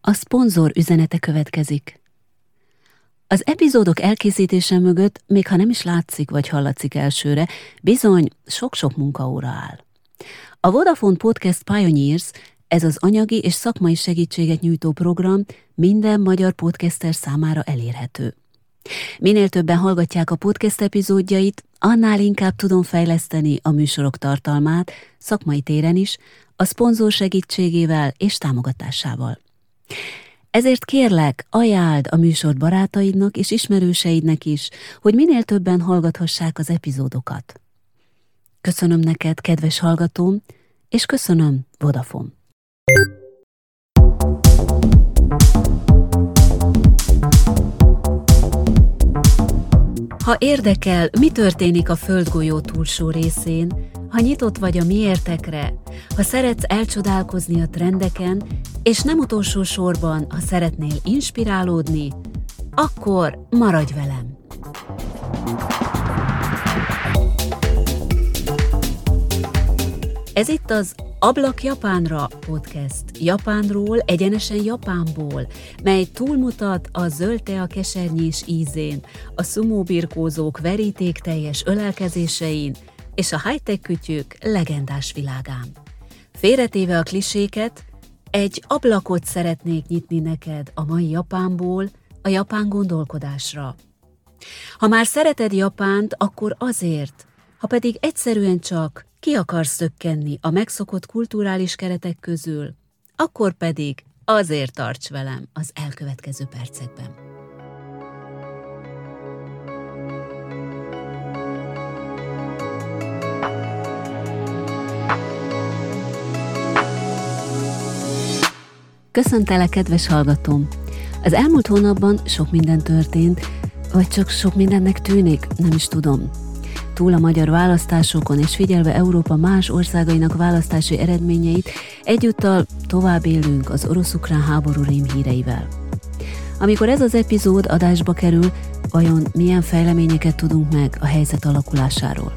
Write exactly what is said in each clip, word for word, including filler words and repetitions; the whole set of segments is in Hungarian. A szponzor üzenete következik. Az epizódok elkészítése mögött, még ha nem is látszik vagy hallatszik elsőre, bizony sok-sok munkaóra áll. A Vodafone Podcast Pioneers, ez az anyagi és szakmai segítséget nyújtó program minden magyar podcaster számára elérhető. Minél többen hallgatják a podcast epizódjait, annál inkább tudom fejleszteni a műsorok tartalmát, szakmai téren is, a szponzor segítségével és támogatásával. Ezért kérlek, ajánld a műsor barátaidnak és ismerőseidnek is, hogy minél többen hallgathassák az epizódokat. Köszönöm neked, kedves hallgatóm, és köszönöm, Vodafone. Ha érdekel, mi történik a földgolyó túlsó részén, ha nyitott vagy a miértekre, ha szeretsz elcsodálkozni a trendeken, és nem utolsó sorban, ha szeretnél inspirálódni, akkor maradj velem! Ez itt az Ablak Japánra podcast. Japánról, egyenesen Japánból, mely túlmutat a zöldtea kesernyés ízén, a szumóbirkózók verítékteljes ölelkezésein és a high-tech kütyük legendás világán. Félretéve a kliséket, egy ablakot szeretnék nyitni neked a mai Japánból, a japán gondolkodásra. Ha már szereted Japánt, akkor azért, ha pedig egyszerűen csak ki akarsz szökkenni a megszokott kulturális keretek közül, akkor pedig azért tarts velem az elkövetkező percekben. Köszöntelek, kedves hallgatóm! Az elmúlt hónapban sok minden történt, vagy csak sok mindennek tűnik, nem is tudom. Túl a magyar választásokon és figyelve Európa más országainak választási eredményeit, egyúttal tovább élünk az orosz-ukrán háború rémhíreivel. Amikor ez az epizód adásba kerül, vajon milyen fejleményeket tudunk meg a helyzet alakulásáról?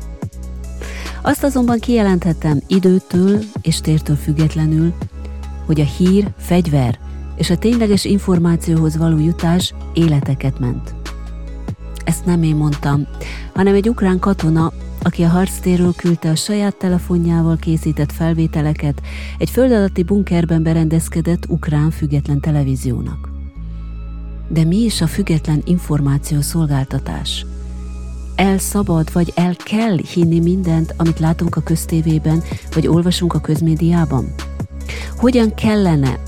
Azt azonban kijelenthetem időtől és tértől függetlenül, hogy a hír, fegyver és a tényleges információhoz való jutás életeket ment. Ezt nem én mondtam, hanem egy ukrán katona, aki a harctérről küldte a saját telefonjával készített felvételeket, egy föld alatti bunkerben berendezkedett ukrán független televíziónak. De mi is a független információszolgáltatás? El szabad vagy el kell hinni mindent, amit látunk a köztévében, vagy olvasunk a közmédiában? Hogyan kellene,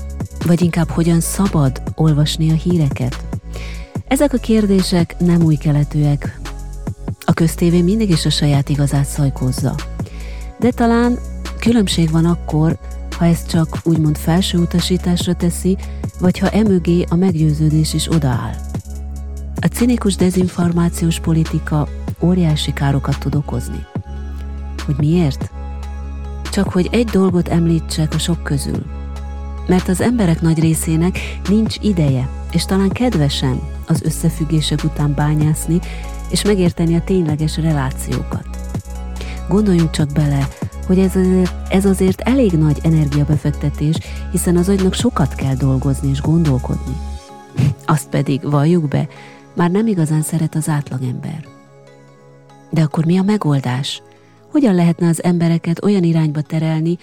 vagy inkább hogyan szabad olvasni a híreket? Ezek a kérdések nem új keletűek. A köztévé mindig is a saját igazát szajkózza. De talán különbség van akkor, ha ezt csak úgymond felső utasításra teszi, vagy ha emögé a meggyőződés is odaáll. A cinikus dezinformációs politika óriási károkat tud okozni. Hogy miért? Csak hogy egy dolgot említsek a sok közül. Mert az emberek nagy részének nincs ideje, és talán kedvesen az összefüggések után bányászni, és megérteni a tényleges relációkat. Gondoljunk csak bele, hogy ez azért, ez azért elég nagy energiabefektetés, hiszen az agynak sokat kell dolgozni és gondolkodni. Azt pedig, valljuk be, már nem igazán szeret az átlagember. De akkor mi a megoldás? Hogyan lehetne az embereket olyan irányba terelni,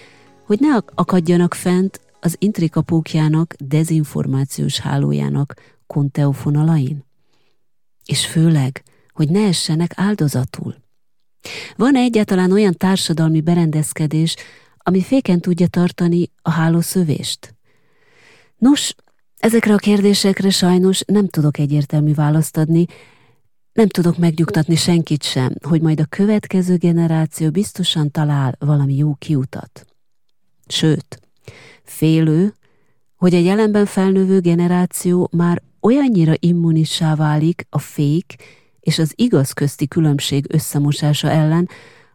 hogy ne akadjanak fent az intrika pókjának, dezinformációs hálójának konteófonalain? És főleg, hogy ne essenek áldozatul. Van-e egyáltalán olyan társadalmi berendezkedés, ami féken tudja tartani a hálószövést? Nos, ezekre a kérdésekre sajnos nem tudok egyértelmű választ adni, nem tudok megnyugtatni senkit sem, hogy majd a következő generáció biztosan talál valami jó kiutat. Sőt, félő, hogy a jelenben felnövő generáció már olyannyira immunissá válik a fake és az igaz közti különbség összemosása ellen,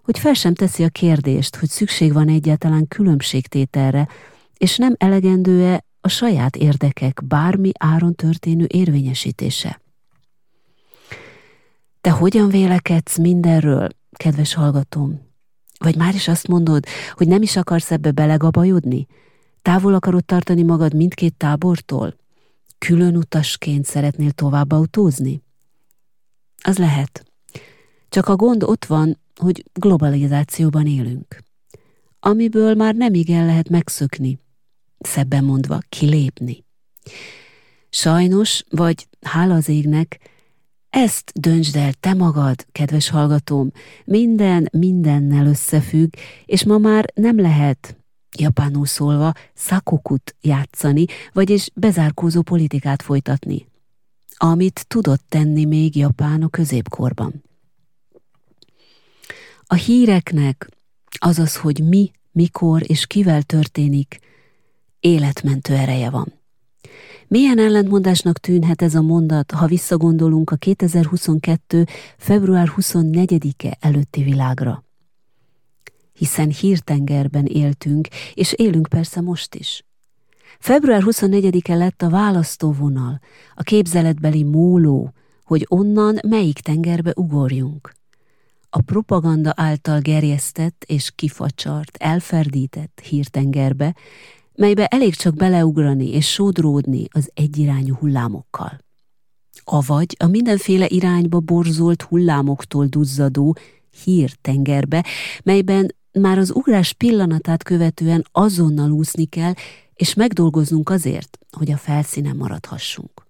hogy fel sem teszi a kérdést, hogy szükség van egyáltalán különbségtételre, és nem elegendő-e a saját érdekek bármi áron történő érvényesítése. Te hogyan vélekedsz mindenről, kedves hallgatóm? Vagy már is azt mondod, hogy nem is akarsz ebbe belegabajodni? Távol akarod tartani magad mindkét tábortól? Külön utasként szeretnél tovább autózni? Az lehet. Csak a gond ott van, hogy globalizációban élünk. Amiből már nem igen lehet megszökni, szebben mondva kilépni. Sajnos, vagy hála az égnek, ezt döntsd el te magad, kedves hallgatóm, minden mindennel összefügg, és ma már nem lehet, japánul szólva, szakokut játszani, vagyis bezárkózó politikát folytatni, amit tudott tenni még Japán a középkorban. A híreknek, azaz, hogy mi, mikor és kivel történik, életmentő ereje van. Milyen ellentmondásnak tűnhet ez a mondat, ha visszagondolunk a kétezer-huszonkettő. február huszonnegyedike előtti világra? Hiszen hírtengerben éltünk, és élünk persze most is. február huszonnegyedike lett a választóvonal, a képzeletbeli móló, hogy onnan melyik tengerbe ugorjunk. A propaganda által gerjesztett és kifacsart, elferdített hírtengerbe, melybe elég csak beleugrani és sodródni az egyirányú hullámokkal. Avagy a mindenféle irányba borzolt hullámoktól duzzadó hírtengerbe, melyben már az ugrás pillanatát követően azonnal úszni kell, és megdolgoznunk azért, hogy a felszínen maradhassunk.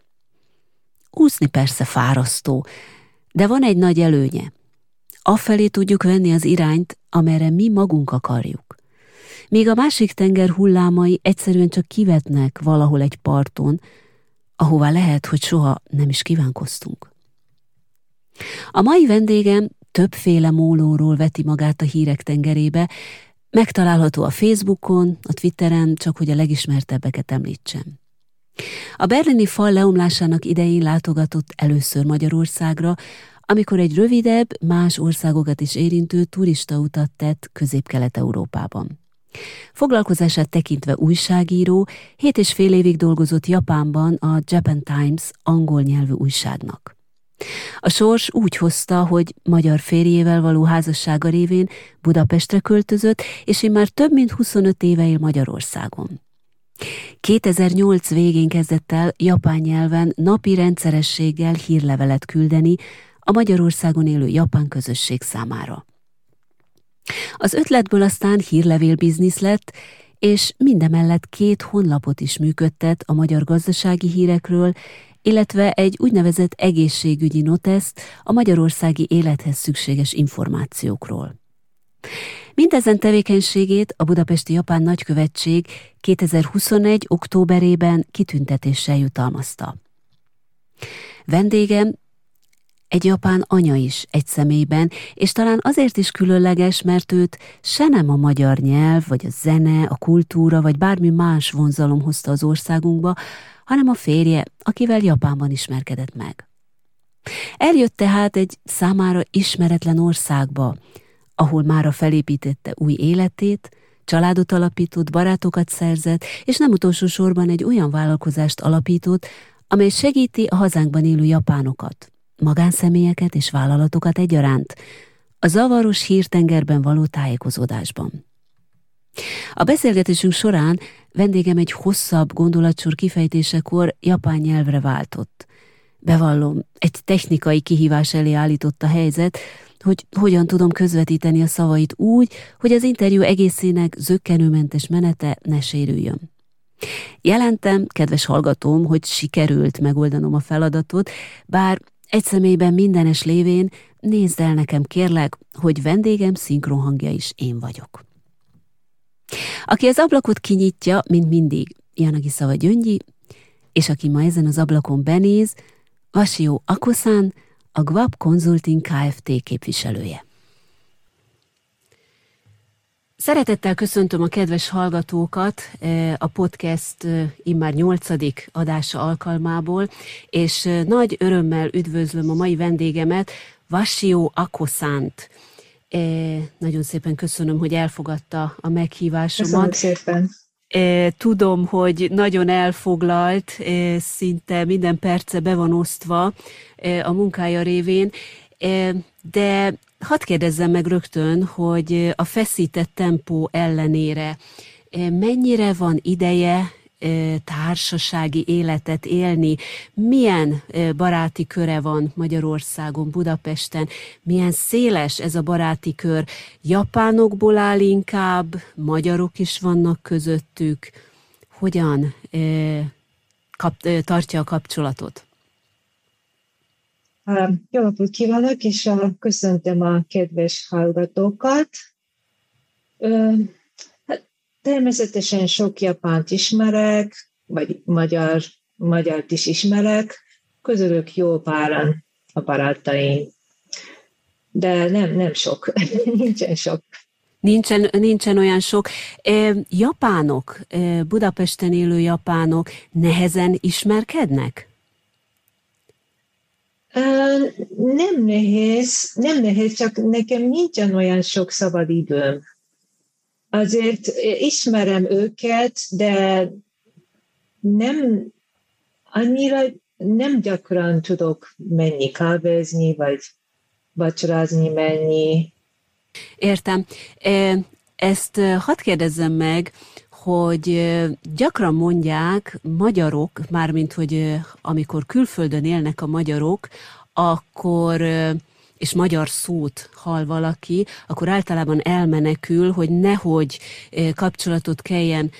Úszni persze fárasztó, de van egy nagy előnye. Afelé tudjuk venni az irányt, amerre mi magunk akarjuk. Míg a másik tenger hullámai egyszerűen csak kivetnek valahol egy parton, ahová lehet, hogy soha nem is kívánkoztunk. A mai vendégem többféle mólóról veti magát a hírek tengerébe, megtalálható a Facebookon, a Twitteren, csak hogy a legismertebbeket említsem. A berlini fal leomlásának idején látogatott először Magyarországra, amikor egy rövidebb, más országokat is érintő turistautat tett Közép-Kelet-Európában. Foglalkozását tekintve újságíró, hét és fél évig dolgozott Japánban a Japan Times angol nyelvű újságnak. A sors úgy hozta, hogy magyar férjével való házassága révén Budapestre költözött, és immár több mint huszonöt éve él Magyarországon. kétezer-nyolc végén kezdett el japán nyelven napi rendszerességgel hírlevelet küldeni a Magyarországon élő japán közösség számára. Az ötletből aztán hírlevélbiznisz lett, és mindemellett két honlapot is működtet a magyar gazdasági hírekről, illetve egy úgynevezett egészségügyi noteszt a magyarországi élethez szükséges információkról. Mindezen tevékenységét a Budapesti Japán Nagykövetség kétezer-huszonegy. októberében kitüntetéssel jutalmazta. Vendégem egy japán anya is egy személyben, és talán azért is különleges, mert őt se nem a magyar nyelv, vagy a zene, a kultúra, vagy bármi más vonzalom hozta az országunkba, hanem a férje, akivel Japánban ismerkedett meg. Eljött tehát egy számára ismeretlen országba, ahol mára felépítette új életét, családot alapított, barátokat szerzett, és nem utolsó sorban egy olyan vállalkozást alapított, amely segíti a hazánkban élő japánokat, magánszemélyeket és vállalatokat egyaránt, a zavaros hírtengerben való tájékozódásban. A beszélgetésünk során vendégem egy hosszabb gondolatsor kifejtésekor japán nyelvre váltott. Bevallom, egy technikai kihívás elé állított a helyzet, hogy hogyan tudom közvetíteni a szavait úgy, hogy az interjú egészének zökkenőmentes menete ne sérüljön. Jelentem, kedves hallgatóm, hogy sikerült megoldanom a feladatot, bár egy személyben mindenes lévén nézd el nekem kérlek, hogy vendégem szinkronhangja is én vagyok. Aki az ablakot kinyitja, mint mindig, Yanagisawa Gyöngyi, és aki ma ezen az ablakon benéz, Vassió Akosan, a Gwab Consulting Kft. Képviselője. Szeretettel köszöntöm a kedves hallgatókat a podcast immár nyolcadik adása alkalmából, és nagy örömmel üdvözlöm a mai vendégemet, Vassió Akosant. Nagyon szépen köszönöm, hogy elfogadta a meghívásomat. Köszönöm szépen. Tudom, hogy nagyon elfoglalt, szinte minden perce be van osztva a munkája révén, de hadd kérdezzem meg rögtön, hogy a feszített tempó ellenére mennyire van ideje társasági életet élni, milyen baráti köre van Magyarországon, Budapesten, milyen széles ez a baráti kör, japánokból áll inkább, magyarok is vannak közöttük, hogyan kap, tartja a kapcsolatot? Jó napot kívánok, és köszöntöm a kedves hallgatókat. Természetesen sok japánt ismerek, vagy magyar, magyart is ismerek, közülük jó páran a barátaim. De nem, nem sok, nincsen sok. Nincsen, nincsen olyan sok. Japánok, Budapesten élő japánok nehezen ismerkednek? Nem nehéz, nem nehéz, csak nekem nincsen olyan sok szabad időm. Azért ismerem őket, de nem annyira, nem gyakran tudok menni kávézni, vagy vacsorázni menni. Értem. Ezt hadd kérdezzem meg, hogy gyakran mondják magyarok, mármint hogy amikor külföldön élnek a magyarok, akkor... és magyar szót hall valaki, akkor általában elmenekül, hogy nehogy kapcsolatot kelljen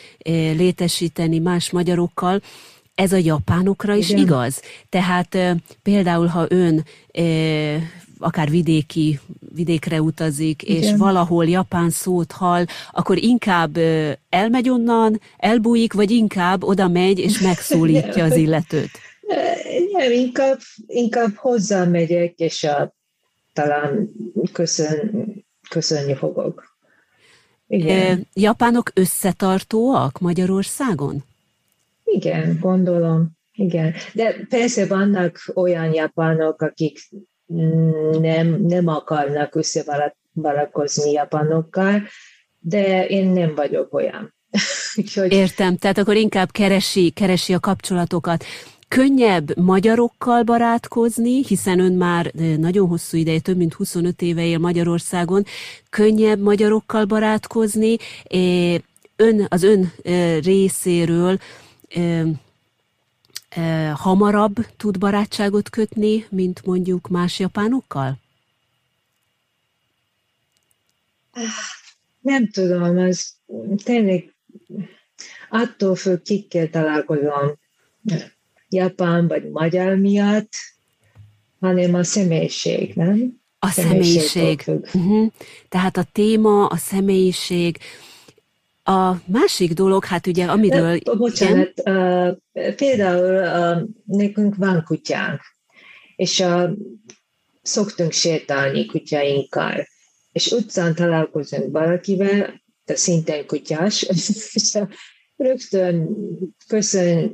létesíteni más magyarokkal. Ez a japánokra is igen. Igaz? Tehát például, ha ön akár vidéki, vidékre utazik, igen. És valahol japán szót hall, akkor inkább elmegy onnan, elbújik, vagy inkább oda megy, és megszólítja az illetőt? Nem, inkább, inkább hozzá megyek, és a talán köszön, köszönni fogok. Igen. Japánok összetartóak Magyarországon? Igen, gondolom. Igen. De persze vannak olyan japánok, akik nem, nem akarnak összebarátkozni japánokkal, de én nem vagyok olyan. Úgyhogy... Értem, tehát akkor inkább keresi, keresi a kapcsolatokat. Könnyebb magyarokkal barátkozni, hiszen ön már nagyon hosszú ideje, több mint huszonöt éve él Magyarországon, könnyebb magyarokkal barátkozni, ön, az ön részéről hamarabb tud barátságot kötni, mint mondjuk más japánokkal? Nem tudom, ez tényleg attól függ, kikkel találkozom. Japán vagy magyar miatt, hanem a személyiség, nem? A személyiség. Uh-huh. Tehát a téma, a személyiség. A másik dolog, hát ugye, amiről... De, bocsánat, uh, például uh, nekünk van kutyánk, és uh, szoktunk sétálni kutyáinkkal, és utcán találkozunk valakivel, de szintén kutyás, és rögtön köszön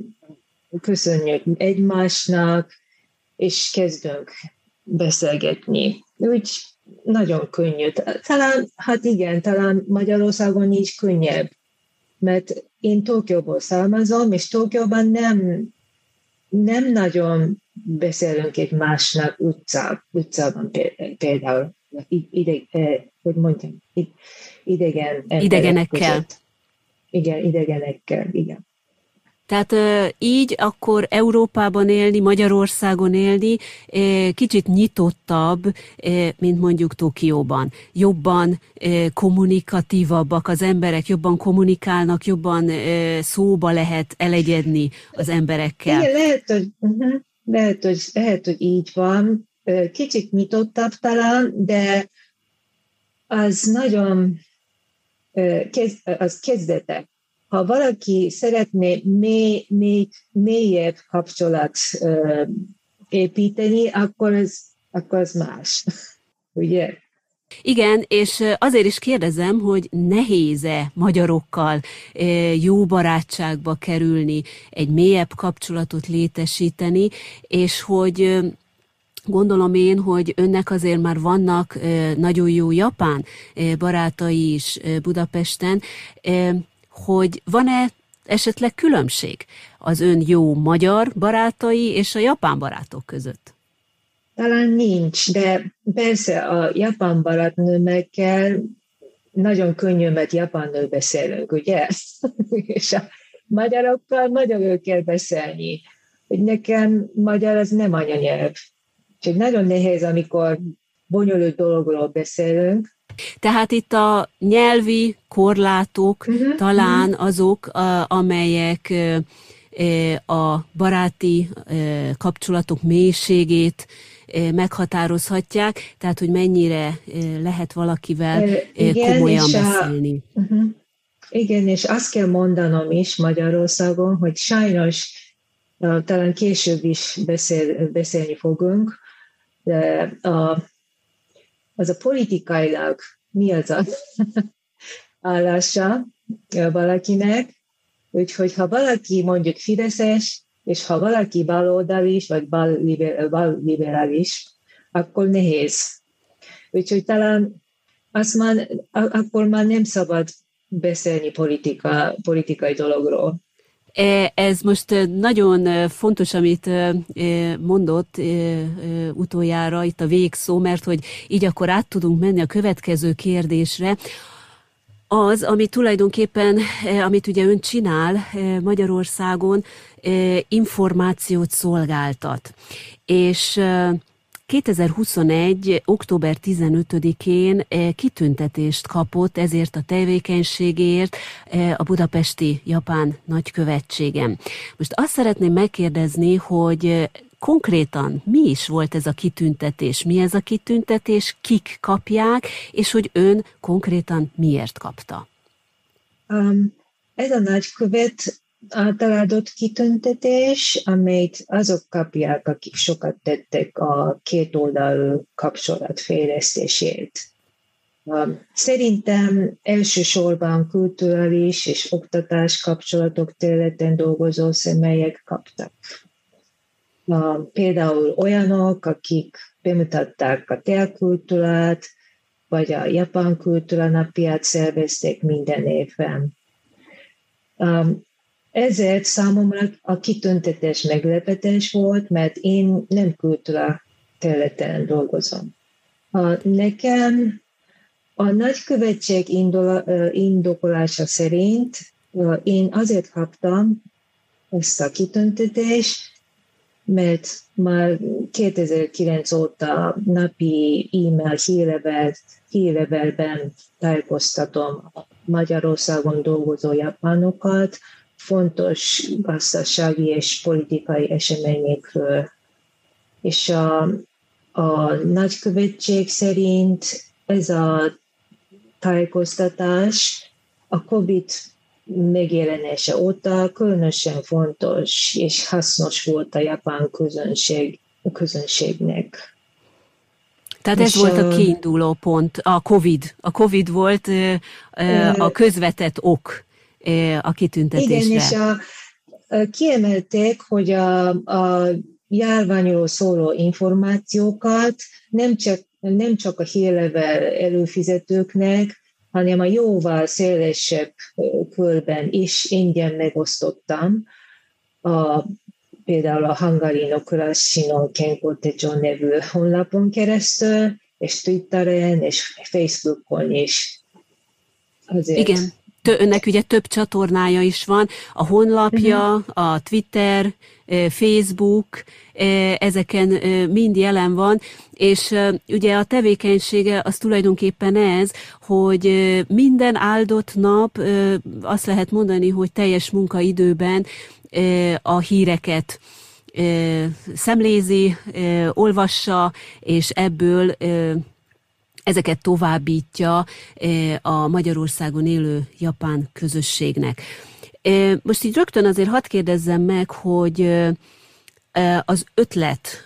köszönjük egymásnak, és kezdünk beszélgetni. Úgy nagyon könnyű. Talán, hát igen, talán Magyarországon is könnyebb, mert én Tokióból származom, és Tokióban nem, nem nagyon beszélünk egymásnak utcá, utcában például. Ide, hogy mondjam, idegen idegenekkel. Között. Igen, idegenekkel, igen. Tehát így akkor Európában élni, Magyarországon élni kicsit nyitottabb, mint mondjuk Tokióban. Jobban kommunikatívabbak az emberek, jobban kommunikálnak, jobban szóba lehet elegyedni az emberekkel. Igen, lehet, hogy, lehet, hogy, lehet, hogy így van. Kicsit nyitottabb talán, de az nagyon az kezdete. Ha valaki szeretné mély, mély, mélyebb kapcsolat uh, építeni, akkor ez, akkor ez más, ugye? Igen, és azért is kérdezem, hogy nehéz-e magyarokkal jó barátságba kerülni, egy mélyebb kapcsolatot létesíteni, és hogy... Gondolom én, hogy önnek azért már vannak nagyon jó japán barátai is Budapesten, hogy van-e esetleg különbség az ön jó magyar barátai és a japán barátok között? Talán nincs, de persze a japán barátnőmekkel nagyon könnyű, mert japánul beszélünk, ugye? És a magyarokkal magyarul kell beszélni. Hogy nekem magyar az nem anyanyelv. Csak nagyon nehéz, amikor bonyolult dologról beszélünk. Tehát itt a nyelvi korlátok uh-huh. talán azok, amelyek a baráti kapcsolatok mélységét meghatározhatják, tehát hogy mennyire lehet valakivel igen, komolyan beszélni. A, uh-huh. Igen, és azt kell mondanom is Magyarországon, hogy sajnos talán később is beszél, beszélni fogunk, de a, az a politikailag mi az a állása valakinek, úgyhogy ha valaki mondjuk fideszes, és ha valaki baloldalis, vagy balliberális, akkor nehéz. Úgyhogy talán azt már, akkor már nem szabad beszélni politika, politikai dologról. Ez most nagyon fontos, amit mondott utoljára itt a végszó, mert hogy így akkor át tudunk menni a következő kérdésre. Az, ami tulajdonképpen, amit ugye ön csinál Magyarországon, információt szolgáltat. És kétezer-huszonegy. október tizenötödikén kitüntetést kapott ezért a tevékenységért a Budapesti Japán Nagykövetségen. Most azt szeretném megkérdezni, hogy konkrétan mi is volt ez a kitüntetés, mi ez a kitüntetés, kik kapják, és hogy ön konkrétan miért kapta? Um, ez a nagykövet által adott kitüntetés, amelyet azok kapják, akik sokat tettek a kétoldalú kapcsolatfejlesztésért. Um, szerintem elsősorban kulturális és oktatás kapcsolatok területen dolgozó személyek kaptak. Uh, például olyanok, akik bemutatták a teakultúrát, vagy a japán kultúra napját szervezték minden évben. Um, ezért számomra a kitüntetés meglepetés volt, mert én nem kultúra területen dolgozom. Uh, nekem a nagykövetség indula, uh, indokolása szerint uh, én azért kaptam ezt a kitüntetést, mert már kétezer-kilenc óta napi e-mail hírlevel, hírlevelben tájékoztatom Magyarországon dolgozó japánokat fontos gazdasági és politikai eseményekről. És a, a nagykövetség szerint ez a tájékoztatás a COVID megjelenése óta különösen fontos és hasznos volt a japán közönség, közönségnek. Tehát és ez volt a kiinduló pont, a COVID. A COVID volt a közvetett ok a kitüntetésre. Igen, és a, kiemelték, hogy a, a járványról szóló információkat nem csak, nem csak a hírlevél előfizetőknek, hanem a jóval szélesebb körben is ingyen megosztottam. A, például a Hangari Kurashino Kenkotechou nevű honlapon keresztül, és Twitteren, és Facebookon is. Azért. Igen, önnek ugye több csatornája is van, a honlapja, uh-huh. a Twitter, Facebook, ezeken mind jelen van, és ugye a tevékenysége az tulajdonképpen ez, hogy minden áldott nap, azt lehet mondani, hogy teljes munkaidőben a híreket szemlézi, olvassa, és ebből ezeket továbbítja a Magyarországon élő japán közösségnek. Most így rögtön azért hadd kérdezzem meg, hogy az ötlet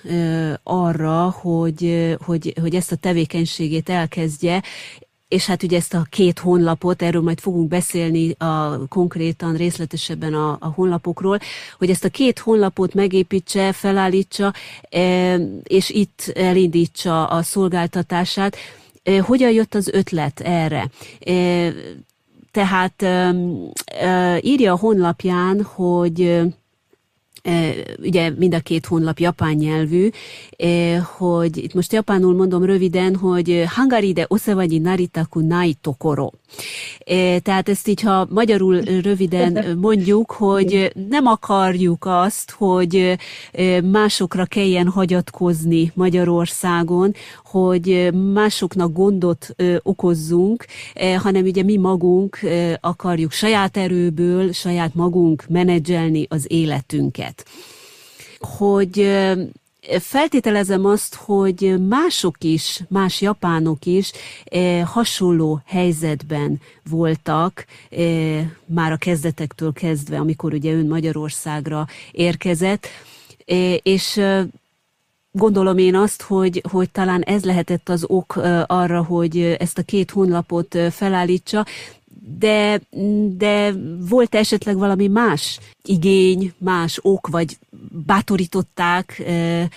arra, hogy, hogy, hogy ezt a tevékenységét elkezdje, és hát ugye ezt a két honlapot, erről majd fogunk beszélni a, konkrétan, részletesebben a, a honlapokról, hogy ezt a két honlapot megépítse, felállítsa, és itt elindítsa a szolgáltatását. Hogyan jött az ötlet erre? Tehát írja a honlapján, hogy ugye mind a két honlap japán nyelvű, hogy itt most japánul mondom röviden, hogy hangari de osewanyi naritaku nai tokoro. Tehát ezt így, ha magyarul röviden mondjuk, hogy nem akarjuk azt, hogy másokra kelljen hagyatkozni Magyarországon, hogy másoknak gondot okozzunk, hanem ugye mi magunk akarjuk saját erőből, saját magunk menedzselni az életünket. Hogy feltételezem azt, hogy mások is, más japánok is eh, hasonló helyzetben voltak eh, már a kezdetektől kezdve, amikor ugye ön Magyarországra érkezett, eh, és eh, gondolom én azt, hogy, hogy talán ez lehetett az ok eh, arra, hogy ezt a két honlapot eh, felállítsa, de, de volt esetleg valami más igény, más ok, vagy bátorították e, e,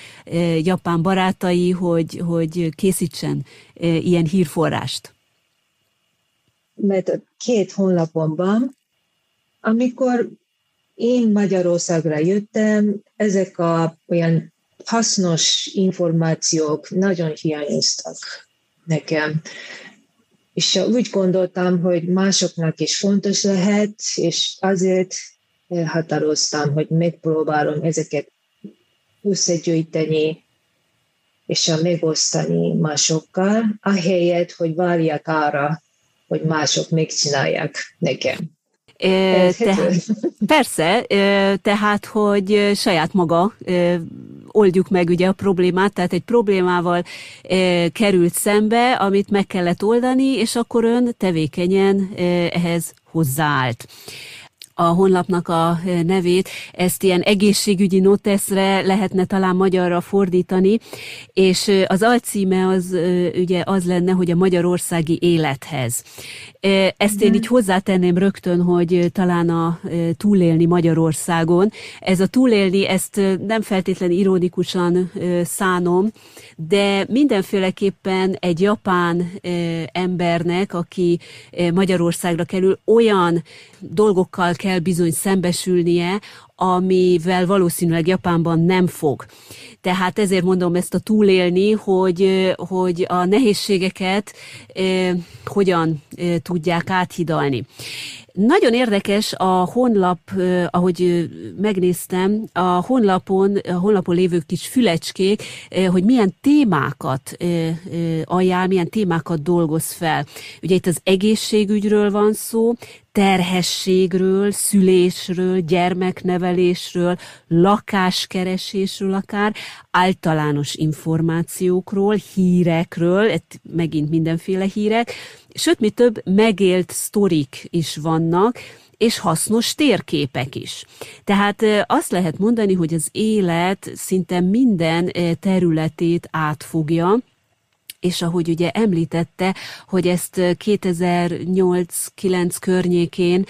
japán barátai, hogy, hogy készítsen e, ilyen hírforrást? Mert a két honlapomban, amikor én Magyarországra jöttem, ezek a olyan hasznos információk nagyon hiányoztak nekem. És úgy gondoltam, hogy másoknak is fontos lehet, és azért elhatároztam, hogy megpróbálom ezeket összegyűjteni, és megosztani másokkal, ahelyett, hogy várjak arra, hogy mások megcsinálják nekem. E, tehát, persze, tehát, hogy saját maga oldjuk meg ugye a problémát, tehát egy problémával került szembe, amit meg kellett oldani, és akkor ön tevékenyen ehhez hozzáállt. A honlapnak a nevét, ezt ilyen egészségügyi noteszre lehetne talán magyarra fordítani, és az alcíme az ugye az lenne, hogy a magyarországi élethez. Ezt én így hozzátenném rögtön, hogy talán a túlélni Magyarországon. Ez a túlélni, ezt nem feltétlenül ironikusan szánom, de mindenféleképpen egy japán embernek, aki Magyarországra kerül, olyan dolgokkal kell bizony szembesülnie, amivel valószínűleg Japánban nem fog. Tehát ezért mondom ezt a túlélni, hogy, hogy a nehézségeket eh, hogyan eh, tudják áthidalni. Nagyon érdekes a honlap, eh, ahogy megnéztem, a honlapon, a honlapon lévő kis fülecskék, eh, hogy milyen témákat eh, ajánl, milyen témákat dolgoz fel. Ugye itt az egészségügyről van szó, terhességről, szülésről, gyermeknevelésről, lakáskeresésről akár, általános információkról, hírekről, megint mindenféle hírek, sőt, mi több, megélt sztorik is vannak, és hasznos térképek is. Tehát azt lehet mondani, hogy az élet szinte minden területét átfogja, és ahogy ugye említette, hogy ezt kétezer-nyolc-kilenc környékén...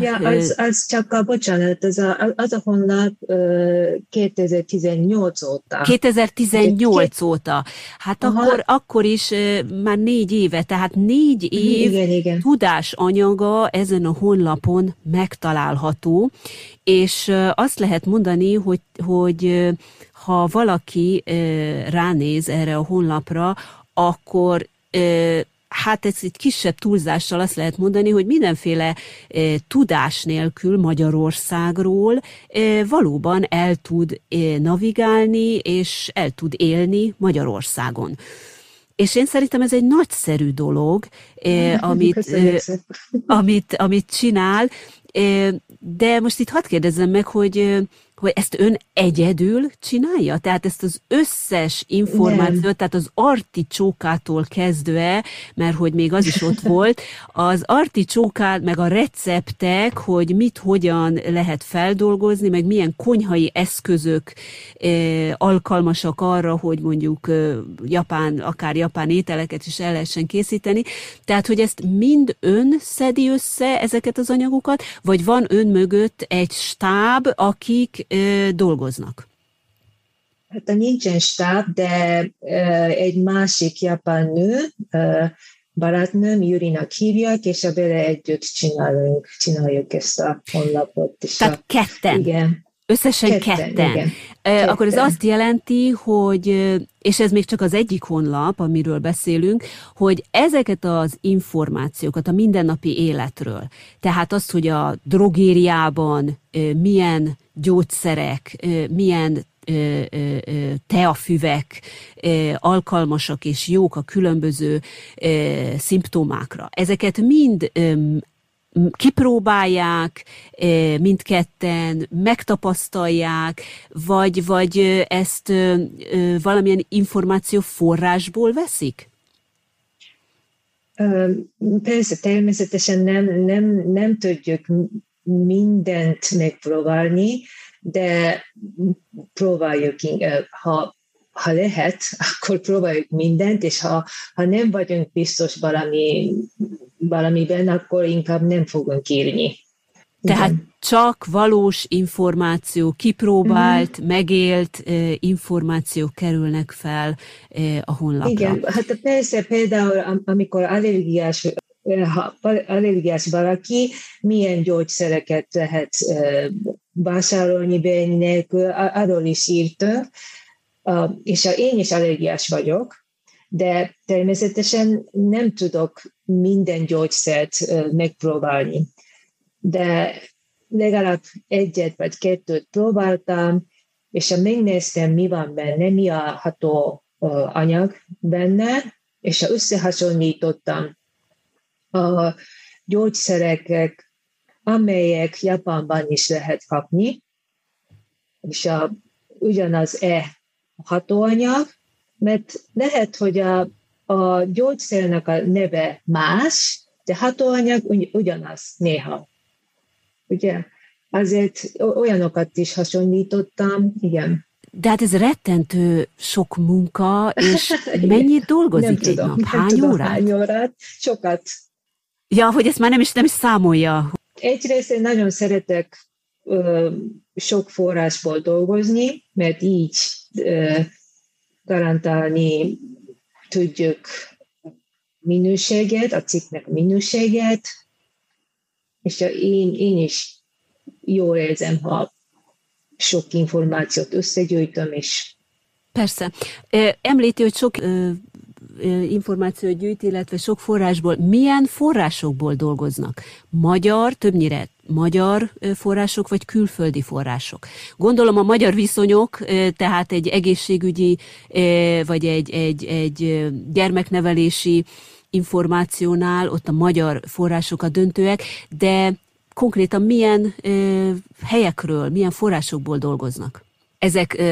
Ja, az, az csak a, bocsánat, az a, az a honlap kétezer-tizennyolc óta. kétezer-tizennyolc óta. Hát akkor, akkor is már négy éve, tehát négy év igen, igen. tudás anyaga ezen a honlapon megtalálható, és azt lehet mondani, hogy, hogy ha valaki e, ránéz erre a honlapra, akkor e, hát ez itt kisebb túlzással azt lehet mondani, hogy mindenféle e, tudás nélkül Magyarországról e, valóban el tud e, navigálni, és el tud élni Magyarországon. És én szerintem ez egy nagyszerű dolog, eh, amit, eh, amit, amit csinál, eh, de most itt hadd kérdezzem meg, hogy, hogy ezt ön egyedül csinálja? Tehát ezt az összes információt, nem. tehát az articsókától kezdve, mert hogy még az is ott volt, az articsókát, meg a receptek, hogy mit, hogyan lehet feldolgozni, meg milyen konyhai eszközök eh, alkalmasak arra, hogy mondjuk eh, japán, akár japán ételeket is el lehessen készíteni. Tehát, hogy ezt mind ön szedi össze ezeket az anyagokat, vagy van ön mögött egy stáb, akik ö, dolgoznak? Hát nincsen stáb, de ö, egy másik japán nő, ö, barátnőm, Yurinak hívják, és a vele együtt csinálunk, csináljuk ezt a honlapot. Tehát ketten? Igen. Összesen ketten. ketten. ketten. Akkor ez azt jelenti, hogy, és ez még csak az egyik honlap, amiről beszélünk, hogy ezeket az információkat a mindennapi életről, tehát azt, hogy a drogériában milyen gyógyszerek, milyen teafüvek alkalmasak és jók a különböző szimptomákra. Ezeket mind kipróbálják, mindketten megtapasztalják, vagy, vagy ezt valamilyen információforrásból veszik? Persze, természetesen nem, nem, nem tudjuk mindent megpróbálni, de próbáljuk, ha, ha lehet, akkor próbáljuk mindent, és ha, ha nem vagyunk biztos valami, valamiben, akkor inkább nem fogunk írni. Tehát igen. Csak valós információ, kipróbált, mm. megélt eh, információk kerülnek fel eh, a honlapra. Igen, hát persze például, amikor allergiás, ha allergiás valaki, milyen gyógyszereket lehet eh, vásárolni benne nélkül, arról is írtunk, és én is allergiás vagyok, de természetesen nem tudok minden gyógyszert megpróbálni. De legalább egyet vagy kettőt próbáltam, és megnéztem, mi van benne, mi a ható anyag benne, és összehasonlítottam a gyógyszereket, amelyek Japánban is lehet kapni, és a, ugyanaz e hatóanyag, mert lehet, hogy a, a gyógyszernek a neve más, de hatóanyag ugyanaz néha. Ugye? Azért olyanokat is hasonlítottam, igen. De hát ez rettentő sok munka, és mennyit dolgozik nem egy tudom, nap? Hány nem tudom, órát? Hány órát? Sokat. Ja, hogy ezt már nem is, nem is számolja. Egyrészt én nagyon szeretek ö, sok forrásból dolgozni, mert így ö, garantálni tudjuk minőséget, a cikknek minőséget, és én, én is jól érzem, ha sok információt összegyűjtöm is. Persze. Említi, hogy sok ö, információt gyűjt, illetve sok forrásból. Milyen forrásokból dolgoznak? Magyar, többnyire magyar források, vagy külföldi források? Gondolom a magyar viszonyok, tehát egy egészségügyi, vagy egy, egy, egy gyermeknevelési információnál ott a magyar források a döntőek, de konkrétan milyen helyekről, milyen forrásokból dolgoznak? Ezek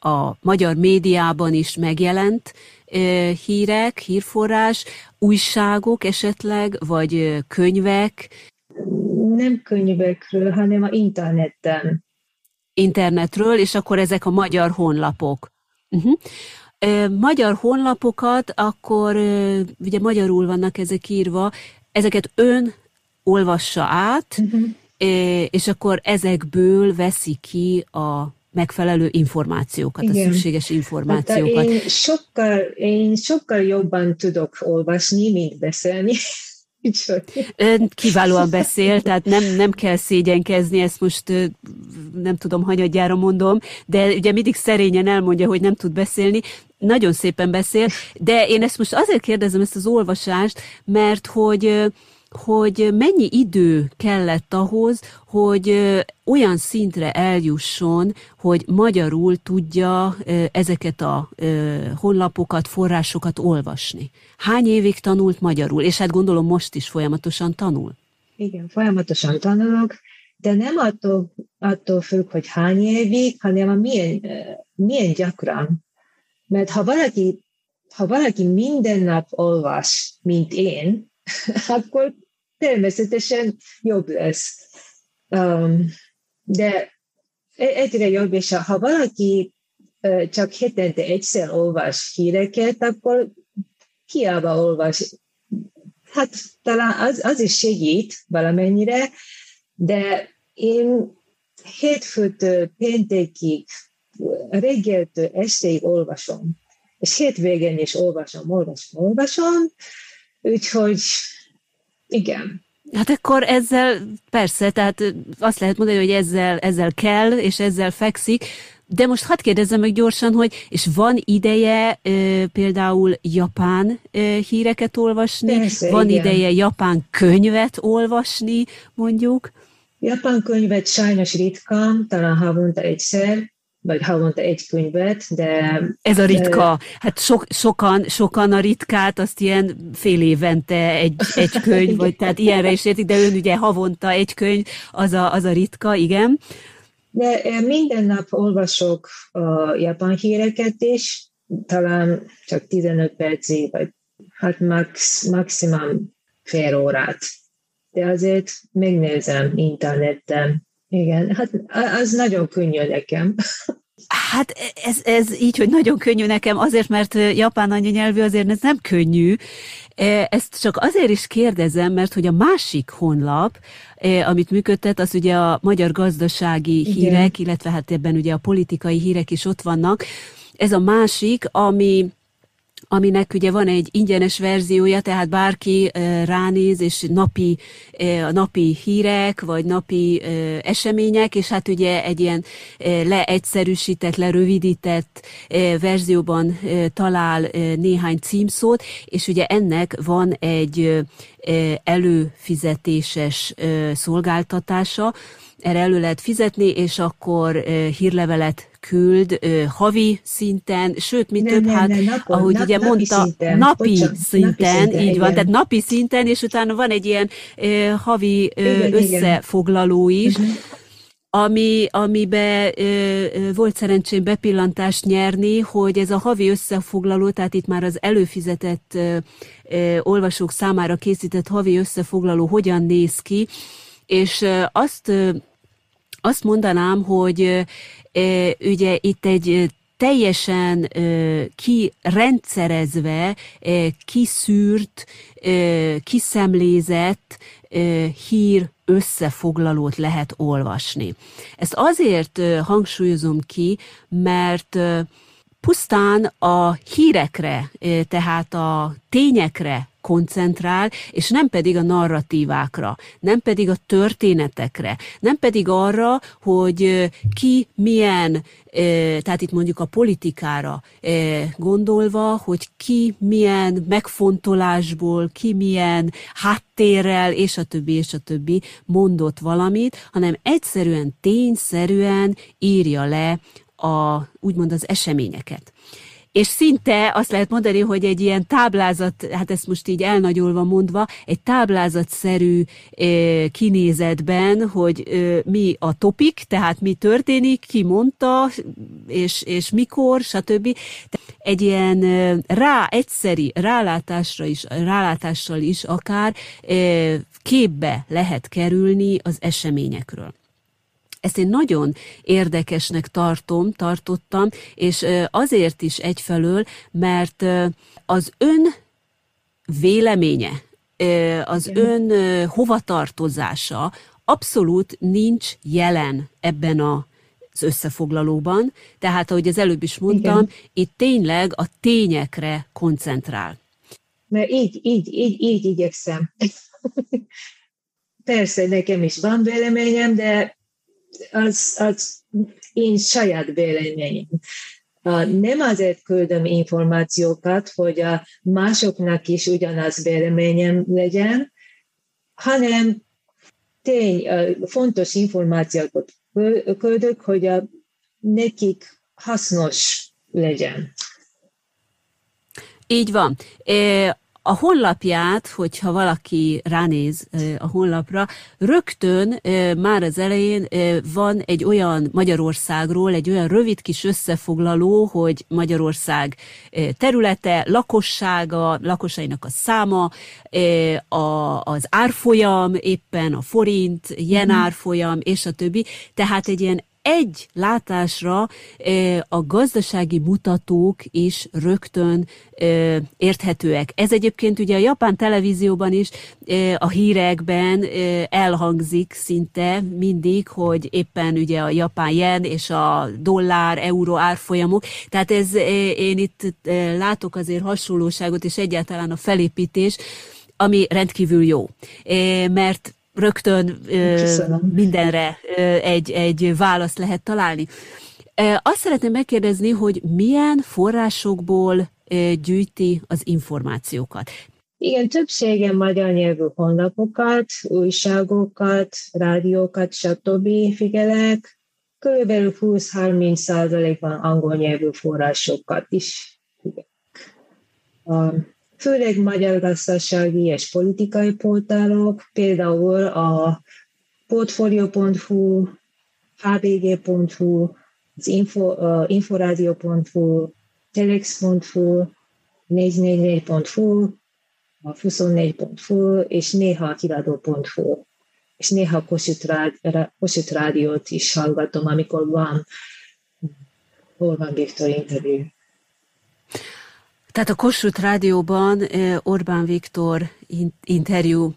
a magyar médiában is megjelent hírek, hírforrás, újságok esetleg, vagy könyvek? Nem könyvekről, hanem a interneten. Internetről, és akkor ezek a magyar honlapok. Uh-huh. Magyar honlapokat, akkor ugye magyarul vannak ezek írva, ezeket ön olvassa át, uh-huh. és akkor ezekből veszi ki a megfelelő információkat, igen. A szükséges információkat. Én sokkal, én sokkal jobban tudok olvasni, mint beszélni. Ön kiválóan beszél, tehát nem, nem kell szégyenkezni, ezt most nem tudom, hanyadjára mondom, de ugye mindig szerényen elmondja, hogy nem tud beszélni. Nagyon szépen beszél, de én ezt most azért kérdezem, ezt az olvasást, mert hogy... hogy mennyi idő kellett ahhoz, hogy olyan szintre eljusson, hogy magyarul tudja ezeket a honlapokat, forrásokat olvasni. Hány évig tanult magyarul? És hát gondolom most is folyamatosan tanul. Igen, folyamatosan tanulok, de nem attól, attól függ, hogy hány évig, hanem a milyen, milyen gyakran. Mert ha valaki, ha valaki minden nap olvas, mint én, akkor természetesen jobb lesz. De egyre jobb, és ha valaki csak hetente egyszer olvas híreket, akkor hiába olvas. Hát talán az, az is segít valamennyire, de én hétfőtől péntekig, reggeltől estéig olvasom, és hétvégén is olvasom, olvasom, olvasom, úgyhogy igen. Hát akkor ezzel, persze, tehát azt lehet mondani, hogy ezzel, ezzel kell, és ezzel fekszik. De most hadd kérdezzem meg gyorsan, hogy és van ideje e, például japán e, híreket olvasni? Persze, van igen. Ideje japán könyvet olvasni, mondjuk? Japán könyvet sajnos ritkán, talán havonta egyszer, vagy havonta egy könyvet, de... Ez a ritka. Hát so, sokan, sokan a ritkát, azt ilyen fél évente egy, egy könyv, vagy tehát ilyenre is értik, de ön ugye havonta egy könyv, az a, az a ritka, igen. De minden nap olvasok a japán híreket is, talán csak tizenöt percig, vagy hát max, maximum fél órát. De azért megnézem interneten. Igen, hát az nagyon könnyű nekem. Hát ez, ez így, hogy nagyon könnyű nekem, azért, mert japán anyanyelvű, azért ez nem könnyű. Ezt csak azért is kérdezem, mert hogy a másik honlap, amit működtet, az ugye a magyar gazdasági igen. hírek, illetve hát ebben ugye a politikai hírek is ott vannak. Ez a másik, ami... aminek ugye van egy ingyenes verziója, tehát bárki ránéz, és napi, napi hírek, vagy napi események, és hát ugye egy ilyen leegyszerűsített, lerövidített verzióban talál néhány címszót, és ugye ennek van egy előfizetéses szolgáltatása, erre elő lehet fizetni, és akkor hírlevelet küld havi szinten, sőt, mi nem, több, nem, hát, nem, napon, ahogy nap, ugye napi mondta, szinten, napi, bocsán, szinten, napi szinten, így igen. van, tehát napi szinten, és utána van egy ilyen eh, havi eh, igen, összefoglaló igen. is, ami, amiben eh, volt szerencsém bepillantást nyerni, hogy ez a havi összefoglaló, tehát itt már az előfizetett eh, olvasók számára készített havi összefoglaló hogyan néz ki, és azt, azt mondanám, hogy ugye itt egy teljesen kirendszerezve, kiszűrt, kiszemlézett hír összefoglalót lehet olvasni. Ezt azért hangsúlyozom ki, mert pusztán a hírekre, tehát a tényekre koncentrál, és nem pedig a narratívákra, nem pedig a történetekre, nem pedig arra, hogy ki milyen, tehát itt mondjuk a politikára gondolva, hogy ki milyen megfontolásból, ki milyen háttérrel, és a többi, és a többi mondott valamit, hanem egyszerűen, tényszerűen írja le a, úgymond az eseményeket. És szinte azt lehet mondani, hogy egy ilyen táblázat, hát ezt most így elnagyolva mondva, egy táblázatszerű kinézetben, hogy mi a topik, tehát mi történik, ki mondta, és, és mikor, stb. Egy ilyen rá, egyszeri rálátásra is, rálátással is akár képbe lehet kerülni az eseményekről. Ezt én nagyon érdekesnek tartom, tartottam, és azért is egyfelől, mert az ön véleménye, az ön hovatartozása abszolút nincs jelen ebben az összefoglalóban, tehát ahogy az előbb is mondtam, igen. itt tényleg a tényekre koncentrál. Mert így, így, így, így igyekszem. Persze, nekem is van véleményem, de Az, az én saját véleményem. Nem azért küldöm információkat, hogy a másoknak is ugyanaz véleményem legyen, hanem tény, fontos információkat küldök, hogy a nekik hasznos legyen. Így van. É- A honlapját, hogyha valaki ránéz a honlapra, rögtön már az elején van egy olyan Magyarországról, egy olyan rövid kis összefoglaló, hogy Magyarország területe, lakossága, lakosainak a száma, az árfolyam, éppen a forint, jen árfolyam, és a többi. Tehát egy ilyen egy látásra a gazdasági mutatók is rögtön érthetőek. Ez egyébként ugye a japán televízióban is a hírekben elhangzik szinte mindig, hogy éppen ugye a japán jen és a dollár, euró árfolyamok. Tehát ez, én itt látok azért hasonlóságot, és egyáltalán a felépítés ami rendkívül jó, mert rögtön Köszönöm. mindenre egy, egy választ lehet találni. Azt szeretném megkérdezni, hogy milyen forrásokból gyűjti az információkat. Igen, többségen magyar nyelvű honlapokat, újságokat, rádiókat, stb. Figyelek. Körülbelül húsz-harminc százalékban angol nyelvű forrásokat is figyelek. Főleg magyar gazdasági és politikai portálok, például a portfolio pont hu, hvg pont hu, az info, uh, inforadio pont hu, telex pont hu, négy négy négy pont hu, a huszonnégy pont hu, és néha kiradó pont hu, és néha Kossuth rádiót is hallgatom, amikor van Orbán Viktor interjú. Tehát a Kossuth rádióban Orbán Viktor interjú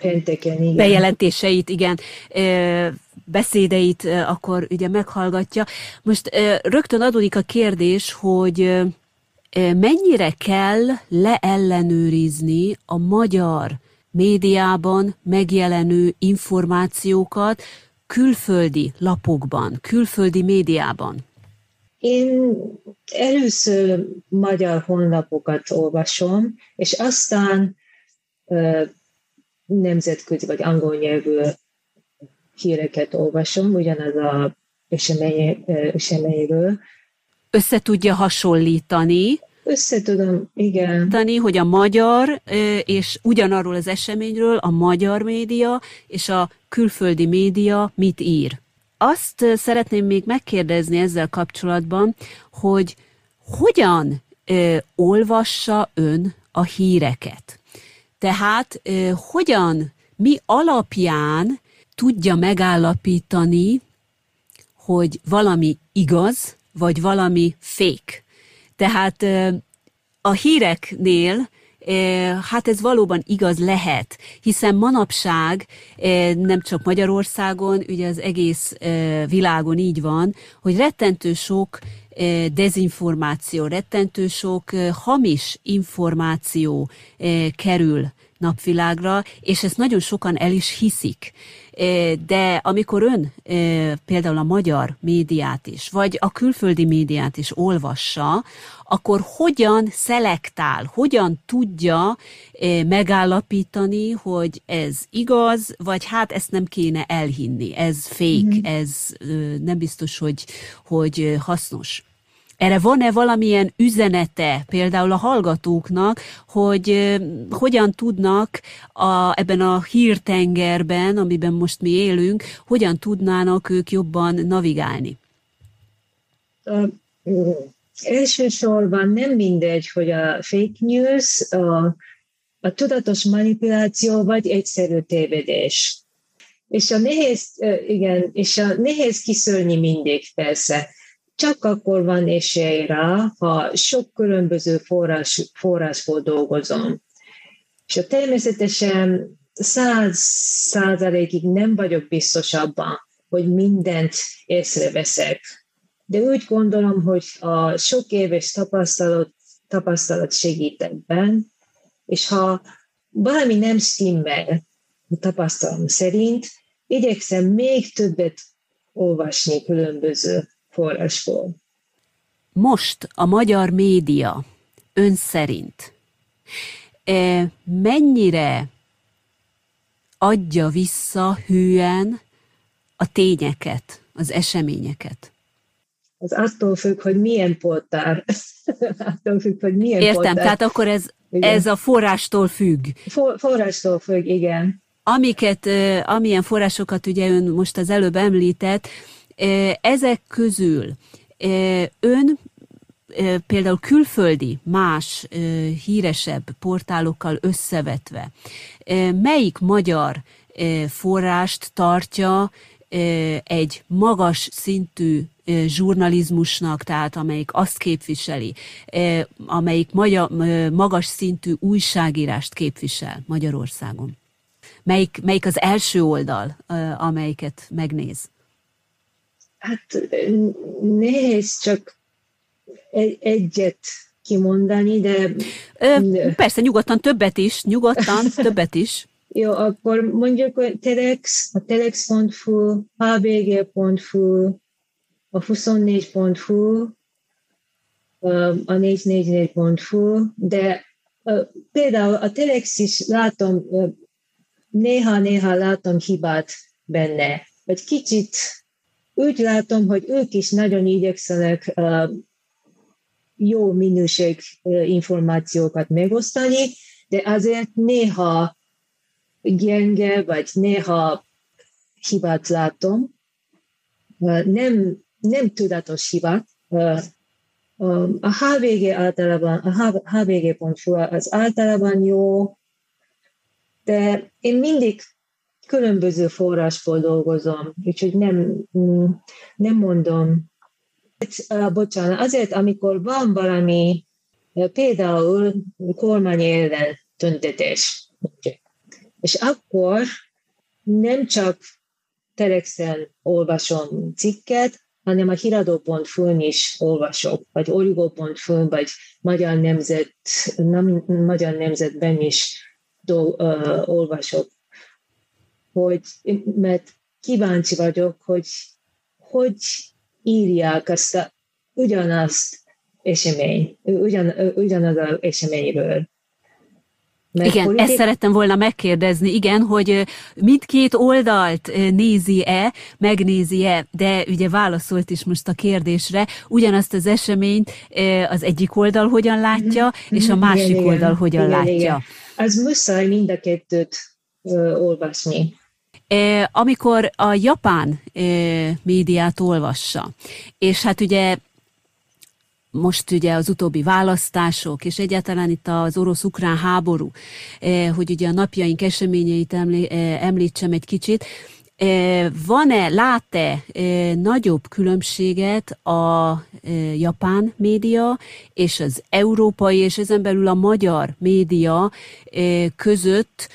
pénteken, bejelentéseit, igen, beszédeit akkor ugye meghallgatja. Most rögtön adódik a kérdés, hogy mennyire kell leellenőrizni a magyar médiában megjelenő információkat külföldi lapokban, külföldi médiában? Én először magyar honlapokat olvasom, és aztán uh, nemzetközi vagy angol nyelvű híreket olvasom, ugyanaz a eseményről. Össze tudja hasonlítani. Össze tudom, igen. Hogy a magyar, és ugyanarról az eseményről a magyar média és a külföldi média mit ír. Azt szeretném még megkérdezni ezzel kapcsolatban, hogy hogyan ö, olvassa ön a híreket? Tehát ö, hogyan, mi alapján tudja megállapítani, hogy valami igaz, vagy valami fake? Tehát ö, a híreknél hát ez valóban igaz lehet, hiszen manapság nem csak Magyarországon, ugye az egész világon így van, hogy rettentő sok dezinformáció, rettentő sok hamis információ kerül napvilágra, és ezt nagyon sokan el is hiszik. De amikor ön például a magyar médiát is, vagy a külföldi médiát is olvassa, akkor hogyan szelektál, hogyan tudja megállapítani, hogy ez igaz, vagy hát ezt nem kéne elhinni, ez fake, mm. ez nem biztos, hogy, hogy hasznos. Erre van-e valamilyen üzenete például a hallgatóknak, hogy hogyan tudnak a, ebben a hírtengerben, amiben most mi élünk, hogyan tudnának ők jobban navigálni? Uh, elsősorban nem mindegy, hogy a fake news, a, a tudatos manipuláció vagy egyszerű tévedés. És a nehéz, igen, és a nehéz kiszűrni mindig, persze. Csak akkor van esély rá, ha sok különböző forrás, forrásból dolgozom. És természetesen száz százalékig nem vagyok biztos abban, hogy mindent észreveszek. De úgy gondolom, hogy a sok éves tapasztalat, tapasztalat segít ebben, és ha valami nem stimmel a tapasztalom szerint, igyekszem még többet olvasni különböző forrásból. Most a magyar média ön szerint mennyire adja vissza hűen a tényeket, az eseményeket? Az attól függ, hogy milyen portál. attól függ, hogy milyen Értem, portál. Tehát akkor ez, ez a forrástól függ. For, forrástól függ, igen. Amiket, amilyen forrásokat ugye ön most az előbb említett, ezek közül ön például külföldi, más híresebb portálokkal összevetve, melyik magyar forrást tartja egy magas szintű zsurnalizmusnak, tehát amelyik azt képviseli, amelyik magyar, magas szintű újságírást képvisel Magyarországon? Melyik, melyik az első oldal, amelyiket megnéz? Hát nehéz csak egyet kimondani, de... Ö, persze, nyugodtan többet is, nyugodtan többet is. Jó, akkor mondjuk a telex, a telex.hu, hvg.hu, a huszonnégy pont hu, a négyszáznegyvennégy pont hu, de például a telex is látom, néha-néha látom hibát benne, vagy kicsit úgy látom, hogy ők is nagyon igyekszenek jó minőség információkat megosztani, de azért néha gyenge, vagy néha hibát látom. Nem, nem tudatos hibát. A hvg általában, a hvg.hu az általában jó, de én mindig különböző forrásból dolgozom, úgyhogy nem, nem mondom. Bocsánat, azért, amikor van valami, például kormány ellen tüntetés, és akkor nem csak Telexen olvasom cikket, hanem a hiradó pont hu-n is olvasok, vagy origó pont hu-n, vagy Magyar Nemzet, nem, Magyar Nemzetben is do, uh, olvasok, hogy, mert kíváncsi vagyok, hogy hogy írják azt a, ugyanazt esemény, ugyan, ugyanaz az eseményről. Meg igen, politik... ezt szerettem volna megkérdezni, igen, hogy mindkét oldalt nézi-e, megnézi-e, de ugye válaszolt is most a kérdésre, ugyanazt az eseményt az egyik oldal hogyan látja, mm-hmm. és a másik igen, oldal igen, hogyan igen, látja. Igen. Az muszáj mind a kettőt ö, olvasni. E, amikor a japán e, médiát olvassa, és hát ugye most ugye az utóbbi választások, és egyáltalán itt az orosz-ukrán háború, hogy ugye a napjaink eseményeit említsem egy kicsit. Van-e, lát-e nagyobb különbséget a japán média és az európai, és ezen belül a magyar média között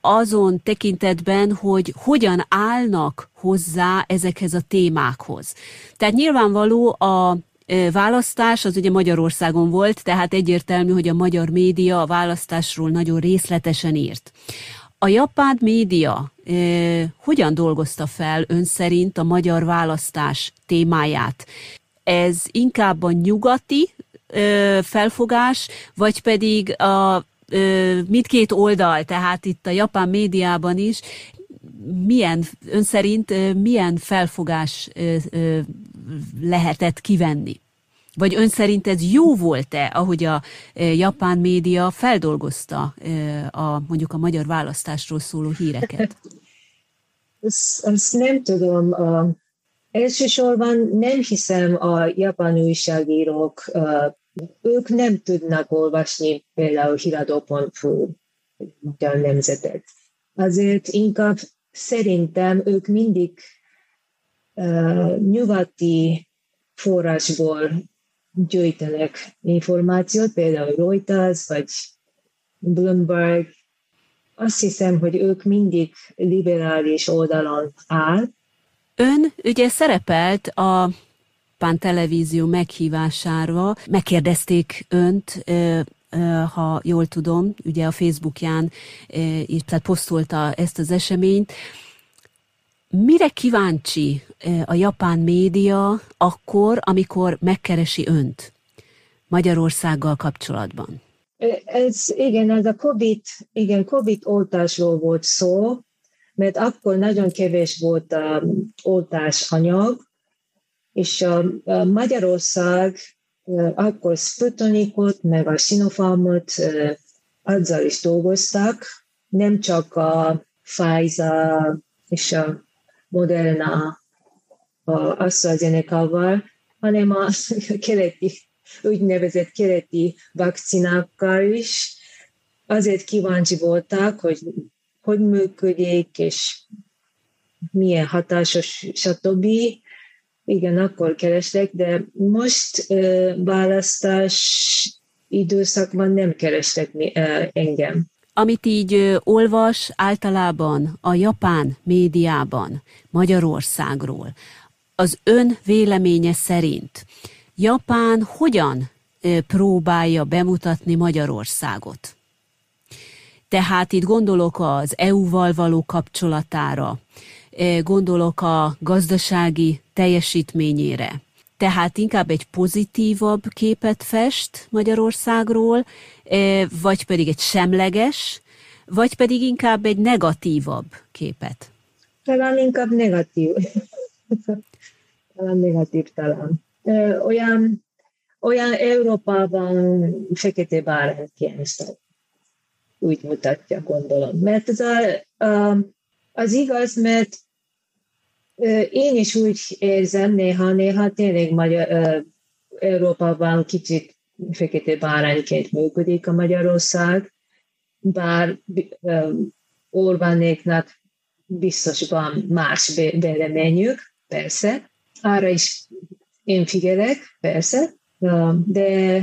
azon tekintetben, hogy hogyan állnak hozzá ezekhez a témákhoz? Tehát nyilvánvaló a választás, az ugye Magyarországon volt, tehát egyértelmű, hogy a magyar média a választásról nagyon részletesen írt. A japán média eh, hogyan dolgozta fel ön szerint a magyar választás témáját? Ez inkább a nyugati eh, felfogás, vagy pedig a eh, mindkét oldal, tehát itt a japán médiában is, milyen, ön szerint milyen felfogás lehetett kivenni? Vagy ön szerint ez jó volt-e, ahogy a japán média feldolgozta a, mondjuk a magyar választásról szóló híreket? Ezt, ezt nem tudom. Uh, elsősorban nem hiszem a japán újságírók, uh, ők nem tudnak olvasni például hiradó pont hu Magyar Nemzetet. Azért inkább szerintem ők mindig uh, nyugati forrásból gyűjtenek információt, például Reuters vagy Bloomberg. Azt hiszem, hogy ők mindig liberális oldalon áll. Ön ugye szerepelt a Japán Televízió meghívására, megkérdezték önt, ha jól tudom, ugye a Facebookján tehát posztolta ezt az eseményt. Mire kíváncsi a japán média akkor, amikor megkeresi önt Magyarországgal kapcsolatban? Ez, igen, ez a COVID, igen, COVID oltásról volt szó, mert akkor nagyon kevés volt a oltásanyag, és a Magyarország akkor Sputnikot, meg a Sinopharmot azzal is dolgoztak, nem csak a Pfizer és a Moderna AstraZeneca-val, hanem a keleti, úgynevezett keleti vakcinákkal is. Azért kíváncsi voltak, hogy hogy működik, és milyen hatásos, stb. Igen, akkor kerestek, de most uh, választás időszakban nem kerestek uh, engem. Amit így uh, olvas általában a japán médiában Magyarországról, az ön véleménye szerint Japán hogyan próbálja bemutatni Magyarországot. Tehát itt gondolok az é u-val való kapcsolatára, gondolok a gazdasági teljesítményére. Tehát inkább egy pozitívabb képet fest Magyarországról, vagy pedig egy semleges, vagy pedig inkább egy negatívabb képet. Talán inkább negatív. Talán negatív talán. Olyan, olyan Európában fekete bárányként szó. Úgy mutatja, gondolom. Mert ez a, az igaz, mert én is úgy érzem néha-néha tényleg magyar, Európában kicsit fekete bárányként működik a Magyarország, bár Orbánéknak biztos van más véleményük, persze. Arra is én figyelek, persze, de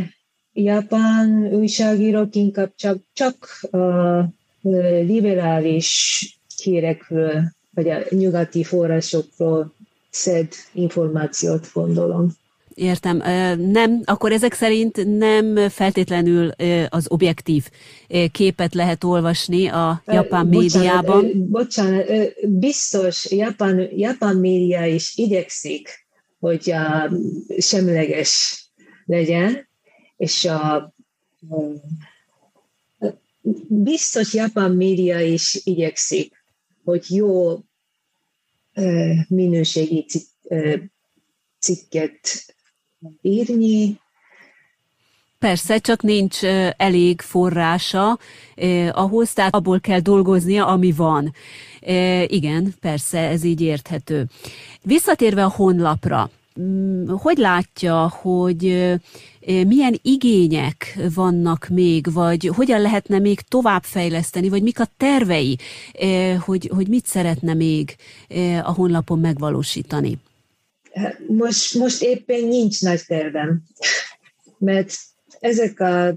japán újságírók inkább csak, csak uh, liberális hírekről, vagy a nyugati forrásokról szed információt, gondolom. Értem. Nem, akkor ezek szerint nem feltétlenül az objektív képet lehet olvasni a japán médiában. Bocsánat, biztos japán, japán média is igyekszik, hogy semleges legyen, és a, biztos japán média is igyekszik, hogy jó minőségi cikket írni. Persze, csak nincs elég forrása eh, ahhoz, tehát abból kell dolgoznia, ami van. Eh, igen, persze, ez így érthető. Visszatérve a honlapra, hogy látja, hogy milyen igények vannak még, vagy hogyan lehetne még továbbfejleszteni, vagy mik a tervei, hogy, hogy mit szeretne még a honlapon megvalósítani? Most, most éppen nincs nagy tervem, mert ezek a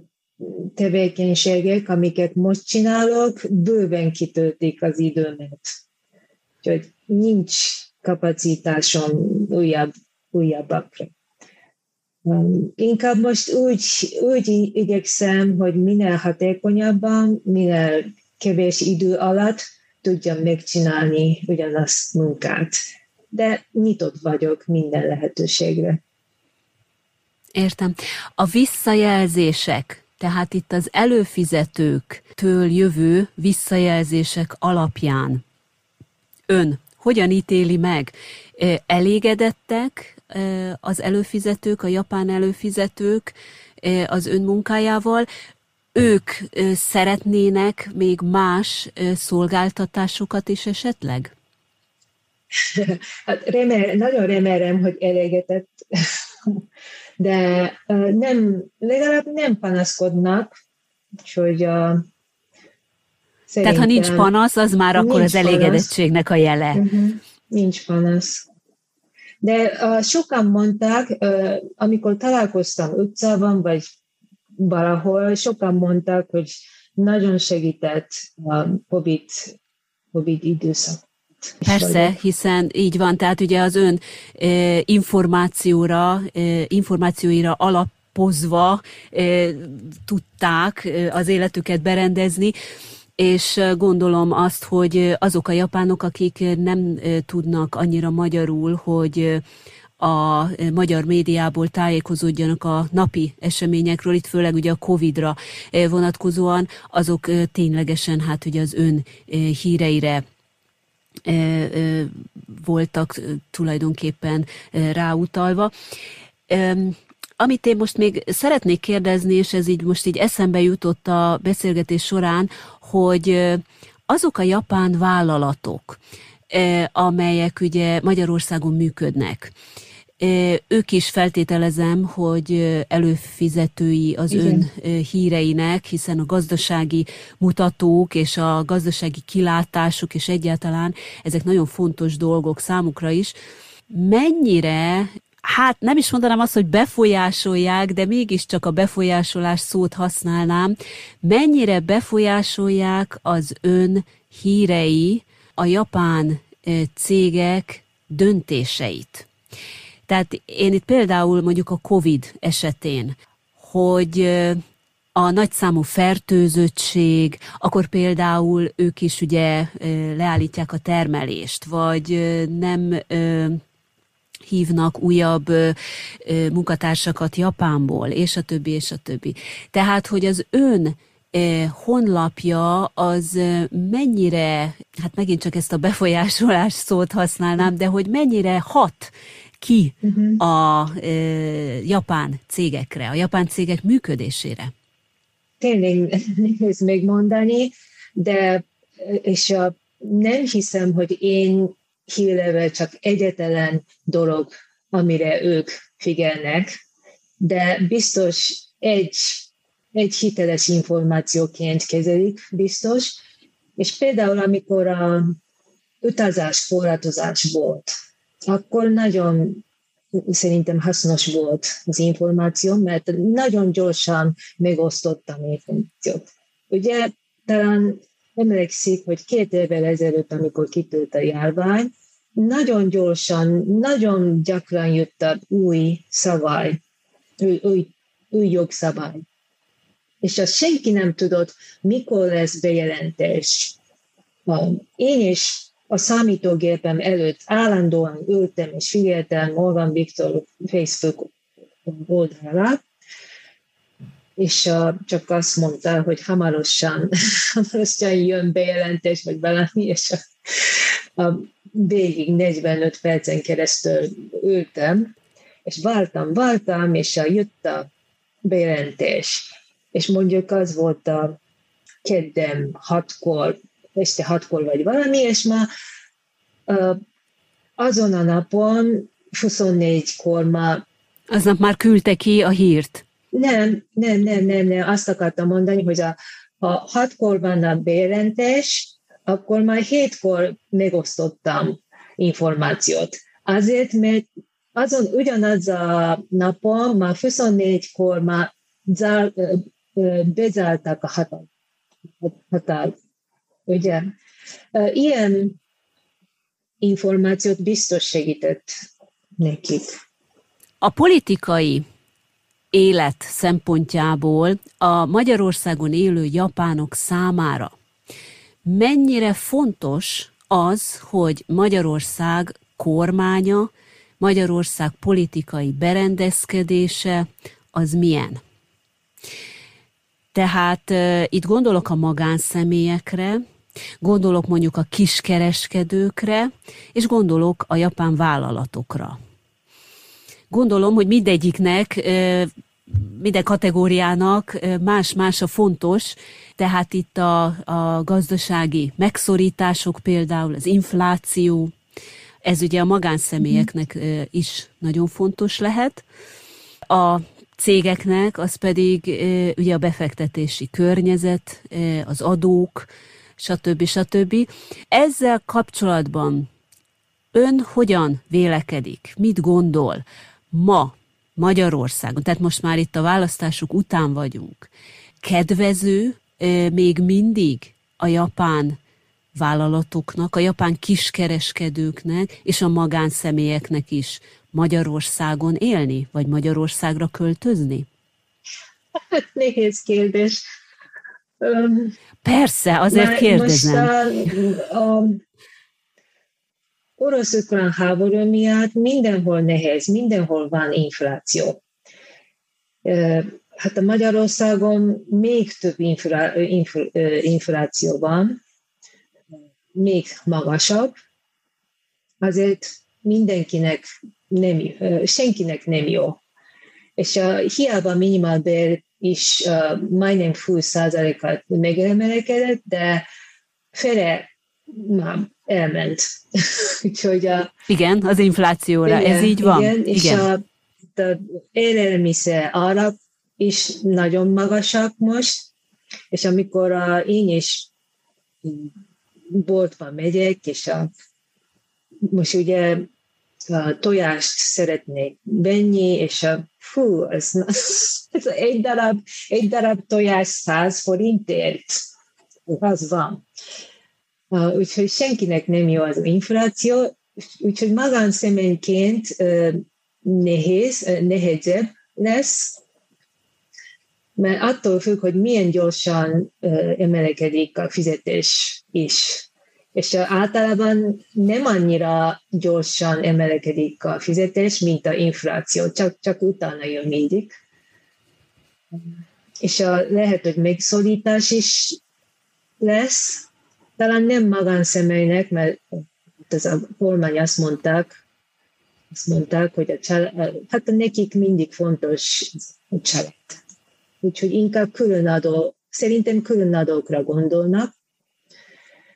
tevékenységek, amiket most csinálok, bőven kitöltik az időmet. Úgyhogy nincs kapacitásom újabb, újabbakra. Inkább most úgy, úgy igyekszem, hogy minél hatékonyabban, minél kevés idő alatt tudjam megcsinálni ugyanazt munkát. De nyitott vagyok minden lehetőségre. Értem. A visszajelzések, tehát itt az előfizetőktől jövő visszajelzések alapján ön hogyan ítéli meg? Elégedettek az előfizetők, a japán előfizetők az ön munkájával? Ők szeretnének még más szolgáltatásokat is esetleg? Hát remélem, nagyon remélem, hogy elégedett, de nem, legalább nem panaszkodnak, úgyhogy a, tehát ha nincs panasz, az már akkor az elégedettségnek a jele. Uh-huh. Nincs panasz. De uh, sokan mondták, uh, amikor találkoztam utcában, vagy valahol, sokan mondták, hogy nagyon segített a COVID, COVID időszak. Persze, hiszen így van, tehát ugye az ön eh, információra, eh, információira alapozva eh, tudták eh, az életüket berendezni, és gondolom azt, hogy azok a japánok, akik nem eh, tudnak annyira magyarul, hogy eh, a magyar médiából tájékozódjanak a napi eseményekről, itt főleg ugye a Covid-ra eh, vonatkozóan, azok eh, ténylegesen hát ugye az ön eh, híreire voltak tulajdonképpen ráutalva. Amit én most még szeretnék kérdezni, és ez így most így eszembe jutott a beszélgetés során, hogy azok a japán vállalatok, amelyek ugye Magyarországon működnek, ők is feltételezem, hogy előfizetői az igen. Ön híreinek, hiszen a gazdasági mutatók és a gazdasági kilátások és egyáltalán ezek nagyon fontos dolgok számukra is. Mennyire, hát nem is mondanám azt, hogy befolyásolják, de mégiscsak a befolyásolás szót használnám, mennyire befolyásolják az ön hírei a japán cégek döntéseit? Tehát én itt például mondjuk a Covid esetén hogy a nagyszámú fertőzöttség, akkor például ők is ugye leállítják a termelést, vagy nem hívnak újabb munkatársakat Japánból, és a többi, és a többi. Tehát, hogy az ön honlapja az mennyire, hát megint csak ezt a befolyásolás szót használnám, de hogy mennyire hat ki uh-huh. a e, japán cégekre, a japán cégek működésére? Tényleg nehéz megmondani, de és a, nem hiszem, hogy én hírlevel csak egyetlen dolog, amire ők figyelnek, de biztos egy egy hiteles információként kezelik, biztos. És például, amikor a utazás, korlátozás volt, akkor nagyon szerintem hasznos volt az információ, mert nagyon gyorsan megosztottam információt. Ugye talán emlékszik, hogy két évvel ezelőtt, amikor kitört a járvány, nagyon gyorsan, nagyon gyakran jött a új szabály, új, új, új jogszabály. És azt senki nem tudott, mikor lesz bejelentés. Én is a számítógépem előtt állandóan ültem és figyeltem Orbán Viktor Facebook oldalát, és csak azt mondta, hogy hamarosan, hamarosan jön bejelentés, vagy valami, és a, a végig negyvenöt percen keresztül ültem, és vártam, vártam, és jött a bejelentés. És mondjuk az volt a kedden hatkor, este hatkor vagy valami, és már azon a napon, huszonnegykor már... Aznap már küldte ki a hírt? Nem, nem, nem, nem, nem. Azt akartam mondani, hogy a, ha hatkor van a bejelentés, akkor már hétkor megosztottam információt. Azért, mert azon ugyanaz a napon, már huszonnegykor már zár, bezárták a határt. Határ, ugye? Ilyen információt biztos segített nekik. A politikai élet szempontjából a Magyarországon élő japánok számára mennyire fontos az, hogy Magyarország kormánya, Magyarország politikai berendezkedése az milyen? Tehát e, itt gondolok a magánszemélyekre, gondolok mondjuk a kiskereskedőkre, és gondolok a japán vállalatokra. Gondolom, hogy mindegyiknek, e, minden kategóriának más-más a fontos, tehát itt a, a gazdasági megszorítások például, az infláció, ez ugye a magánszemélyeknek e, is nagyon fontos lehet. A cégeknek, az pedig ugye a befektetési környezet, az adók, stb. Stb. Ezzel kapcsolatban ön hogyan vélekedik? Mit gondol ma Magyarországon? Tehát most már itt a választások után vagyunk. Kedvező még mindig a japán vállalatoknak, a japán kiskereskedőknek és a magánszemélyeknek is Magyarországon élni, vagy Magyarországra költözni? Hát nehéz kérdés. Um, Persze, azért kérdezem. Most a, a orosz-ukrán háború miatt mindenhol nehéz, mindenhol van infláció. Hát a Magyarországon még több infra, infra, infláció van, még magasabb, azért mindenkinek nem, senkinek nem jó. És a, hiába minimálbér is a, majdnem húsz százalékát megemelkedett, de fele már elment. Úgyhogy a, igen, az inflációra, igen, ez így van. Igen, és igen. A, a élelmiszer árak is nagyon magasak most, és amikor a, én is boltba megyek, és a, most ugye a tojást szeretnék venni, és a, fú, ez, ez egy darab, egy darab tojás száz forintért, az van. Úgyhogy senkinek nem jó az infláció, úgyhogy magánszemélyként nehéz, nehezebb lesz, mert attól függ, hogy milyen gyorsan emelkedik a fizetés is. És általában nem annyira gyorsan emelkedik a fizetés, mint a infláció, csak, csak utána jön mindig. És a, lehet, hogy megszorítás is lesz, talán nem magánszemélynek, mert az a kormány azt mondták, azt mondták, hogy a család, hát nekik mindig fontos a család. Úgyhogy inkább különadó, szerintem különadókra gondolnak,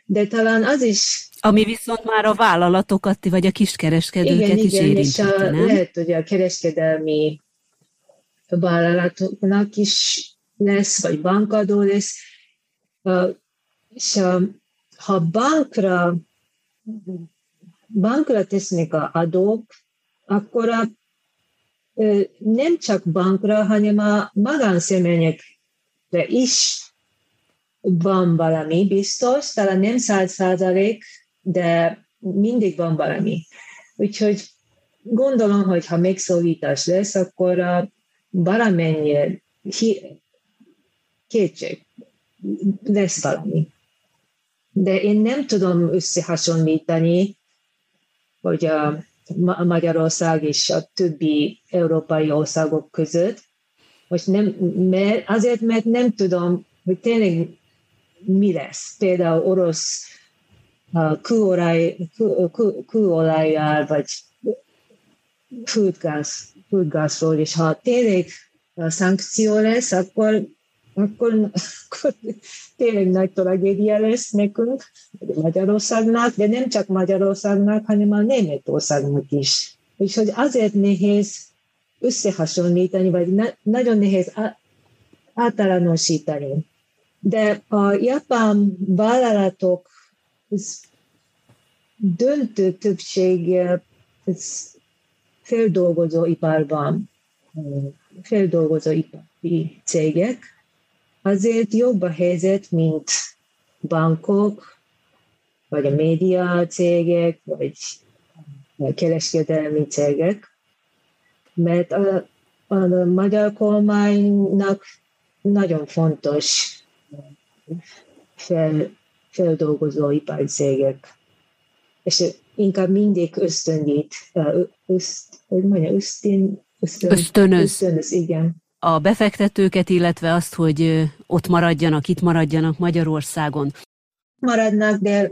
de talán az is... Ami viszont már a vállalatokat, vagy a kiskereskedőket igen, is érinti, nem? Igen, lehet, hogy a kereskedelmi vállalatoknak is lesz, vagy bankadó lesz. És ha bankra, bankra tesznek az adók, akkor a, nem csak bankra, hanem a magánszemélyekre is van valami biztos, talán nem száz százalék, de mindig van valami. Úgyhogy gondolom, hogy ha megszólítás lesz, akkor valamennyire kétség lesz valami. De én nem tudom összehasonlítani, hogy a Magyarország és a többi európai országok között. Most nem, mert azért, mert nem tudom, hogy tényleg mi lesz. Például orosz kőolaj, kőolajjal, vagy földgáz, földgázról, és ha tényleg szankció lesz, akkor, akkor, akkor tényleg nagy tragédia lesz nekünk, Magyarországnak, de nem csak Magyarországnak, hanem a Németországnak is. És hogy azért nehéz összehasonlítani, vagy na, nagyon nehéz általánosítani. De a japán vállalatok döntő többsége feldolgozó iparban, feldolgozó ipari cégek, azért jobb a helyzet, mint bankok, vagy a média cégek, vagy a kereskedelmi cégek, mert a, a magyar kormánynak nagyon fontos fel, feldolgozó ipari cégek. És inkább mindig ösztöndít, öszt, hogy mondja, ösztön, ösztön, ösztönöz. ösztönöz, igen. A befektetőket, illetve azt, hogy ott maradjanak, itt maradjanak Magyarországon. Maradnak, de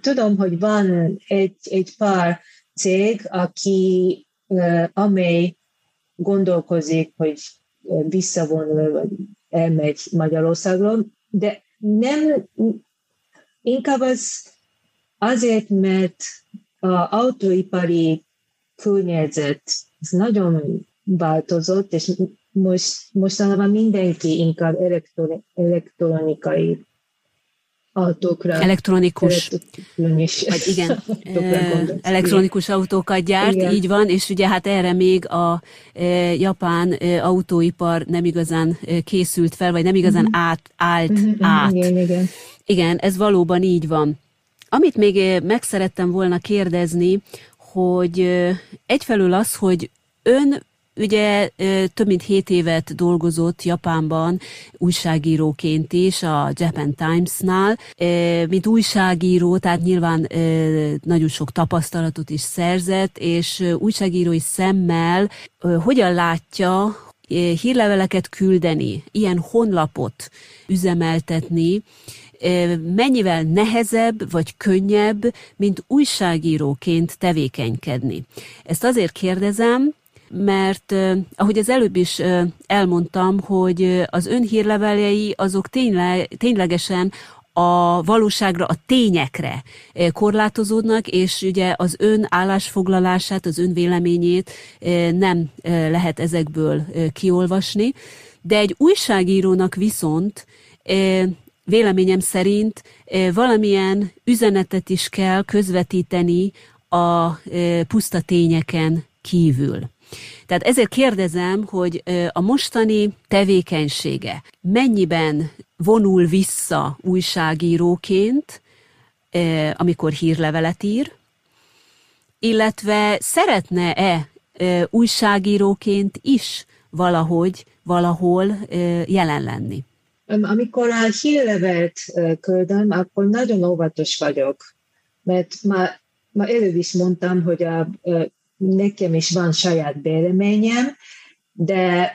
tudom, hogy van egy, egy pár cég, aki, amely gondolkozik, hogy visszavonul, vagy elmegy Magyarországról, de nem, inkább az azért, mert az autóipari környezet nagyon változott, és most, mostanában mindenki inkább elektronikai autókra. Elektronikus. Elektronikus, vagy igen, elektronikus autókat gyárt, igen. Így van, és ugye hát erre még a e, japán e, autóipar nem igazán e, készült fel, vagy nem igazán mm-hmm. át, állt mm-hmm. át. Igen, igen. igen, ez valóban így van. Amit még meg szerettem volna kérdezni, hogy egyfelől az, hogy ön ugye több mint hét évet dolgozott Japánban újságíróként is a Japan Timesnál, mint újságíró, tehát nyilván nagyon sok tapasztalatot is szerzett, és újságírói szemmel hogyan látja hírleveleket küldeni, ilyen honlapot üzemeltetni, mennyivel nehezebb vagy könnyebb, mint újságíróként tevékenykedni. Ezt azért kérdezem, mert ahogy az előbb is elmondtam, hogy az ön hírlevelei azok tényleg, ténylegesen a valóságra, a tényekre korlátozódnak, és ugye az ön állásfoglalását, az ön véleményét nem lehet ezekből kiolvasni. De egy újságírónak viszont véleményem szerint valamilyen üzenetet is kell közvetíteni a puszta tényeken kívül. Tehát ezért kérdezem, hogy a mostani tevékenysége mennyiben vonul vissza újságíróként, amikor hírlevelet ír, illetve szeretne-e újságíróként is valahogy valahol jelen lenni? Amikor a hírlevelet küldöm, akkor nagyon óvatos vagyok, mert már, már előbb is mondtam, hogy a, nekem is van saját véleményem, de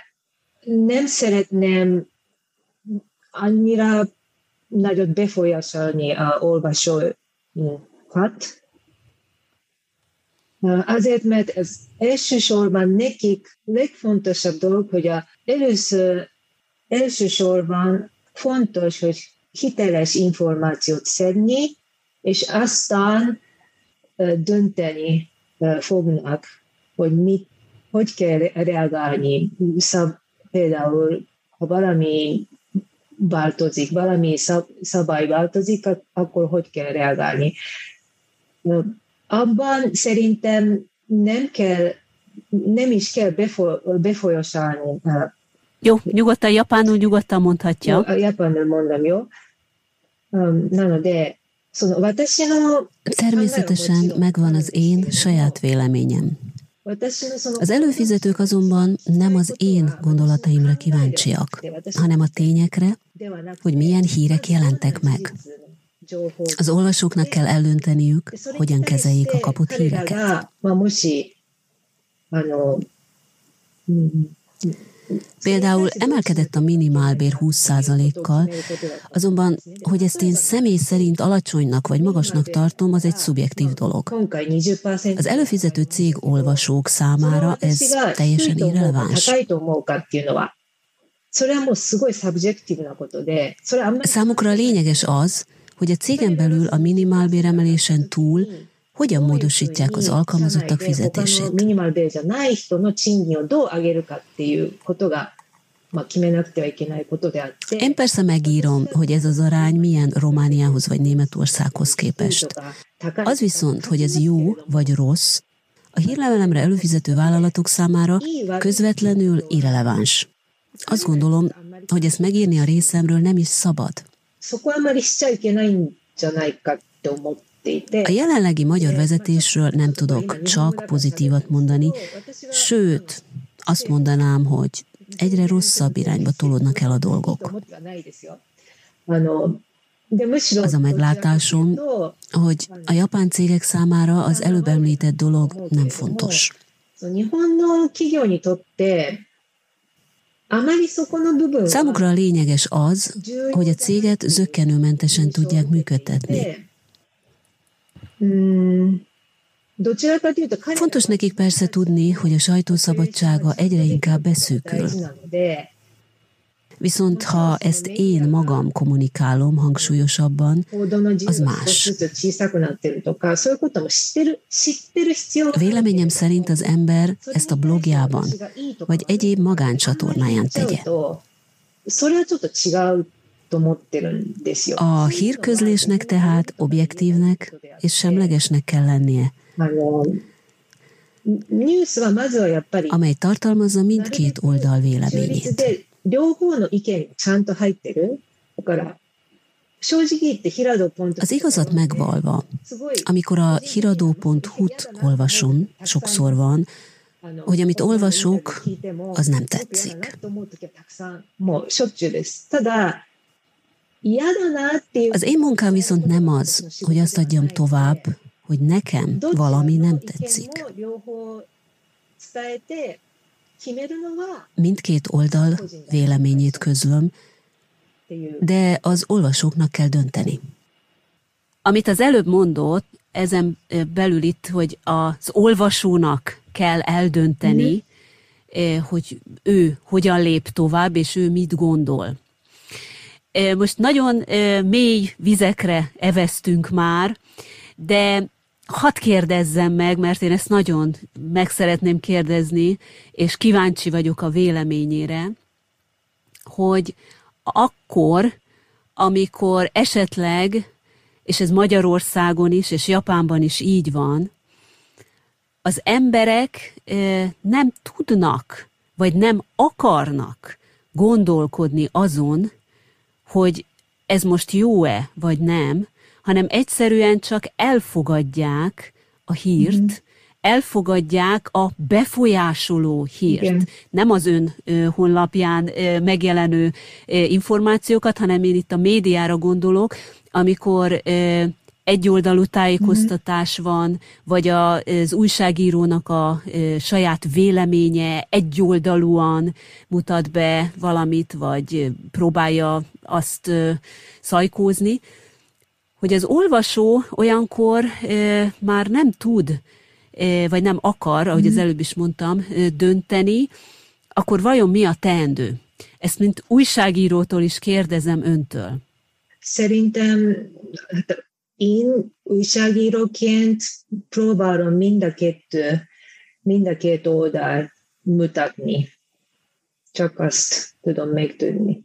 nem szeretném annyira nagyon befolyásolni a olvasókat, azért, mert ez elsősorban nekik legfontosabb dolog, hogy a először, elsősorban fontos, hogy hiteles információt szedni, és aztán dönteni fognak, hogy mit, hogy kell reagálni. Szab, például, ha valami változik, valami szab, szabály változik, akkor hogy kell reagálni. Abban szerintem nem kell, nem is kell befolyásolni. Jó, nyugodtan japánul, nyugodtan mondhatja. Jó, japánul mondom, jó? Um, nanode, természetesen megvan az én saját véleményem. Az előfizetők azonban nem az én gondolataimra kíváncsiak, hanem a tényekre, hogy milyen hírek jelentek meg. Az olvasóknak kell eldönteniük, hogyan kezeljék a kapott híreket. Például emelkedett a minimálbér húsz százalékkal, azonban, hogy ezt én személy szerint alacsonynak vagy magasnak tartom, az egy szubjektív dolog. Az előfizető cég olvasók számára ez teljesen irreleváns. Számukra lényeges az, hogy a cégen belül a minimálbér emelésen túl hogyan módosítják az alkalmazottak fizetését. Én persze megírom, hogy ez az arány milyen Romániához vagy Németországhoz képest. Az viszont, hogy ez jó vagy rossz, a hírlevelemre előfizető vállalatok számára közvetlenül irreleváns. Azt gondolom, hogy ezt megírni a részemről nem is szabad. A jelenlegi magyar vezetésről nem tudok csak pozitívat mondani, sőt, azt mondanám, hogy egyre rosszabb irányba tolódnak el a dolgok. Az a meglátásom, hogy a japán cégek számára az előbb említett dolog nem fontos. Számukra lényeges az, hogy a céget zökkenőmentesen tudják működtetni. Fontos nekik persze tudni, hogy a sajtószabadsága egyre inkább beszűkül. Viszont ha ezt én magam kommunikálom hangsúlyosabban, az más. Véleményem szerint az ember ezt a blogjában, vagy egyéb magáncsatornáján tegye. A hírközlésnek tehát objektívnek és semlegesnek kell lennie, amely tartalmazza mindkét oldal véleményét. Az igazat megvalva, amikor a hiradó pont hu-t olvasom, sokszor van, hogy amit olvasok, az nem tetszik. Az én munkám viszont nem az, hogy azt adjam tovább, hogy nekem valami nem tetszik. Mindkét oldal véleményét közlöm, de az olvasóknak kell dönteni. Amit az előbb mondott, ezen belül itt, hogy az olvasónak kell eldönteni, hogy ő hogyan lép tovább, és ő mit gondol. Most nagyon mély vizekre eveztünk már, de hadd kérdezzem meg, mert én ezt nagyon meg szeretném kérdezni, és kíváncsi vagyok a véleményére, hogy akkor, amikor esetleg, és ez Magyarországon is, és Japánban is így van, az emberek nem tudnak, vagy nem akarnak gondolkodni azon, hogy ez most jó-e, vagy nem, hanem egyszerűen csak elfogadják a hírt, elfogadják a befolyásoló hírt. Igen. Nem az ön honlapján megjelenő információkat, hanem én itt a médiára gondolok, amikor egyoldalú tájékoztatás van, vagy az újságírónak a saját véleménye egyoldalúan mutat be valamit, vagy próbálja azt szajkózni, hogy az olvasó olyankor már nem tud, vagy nem akar, ahogy az előbb is mondtam, dönteni, akkor vajon mi a teendő? Ezt mint újságírótól is kérdezem öntől. Szerintem én újságíróként próbálom mind a kettő, mind a két oldalt mutatni. Csak azt tudom megtudni.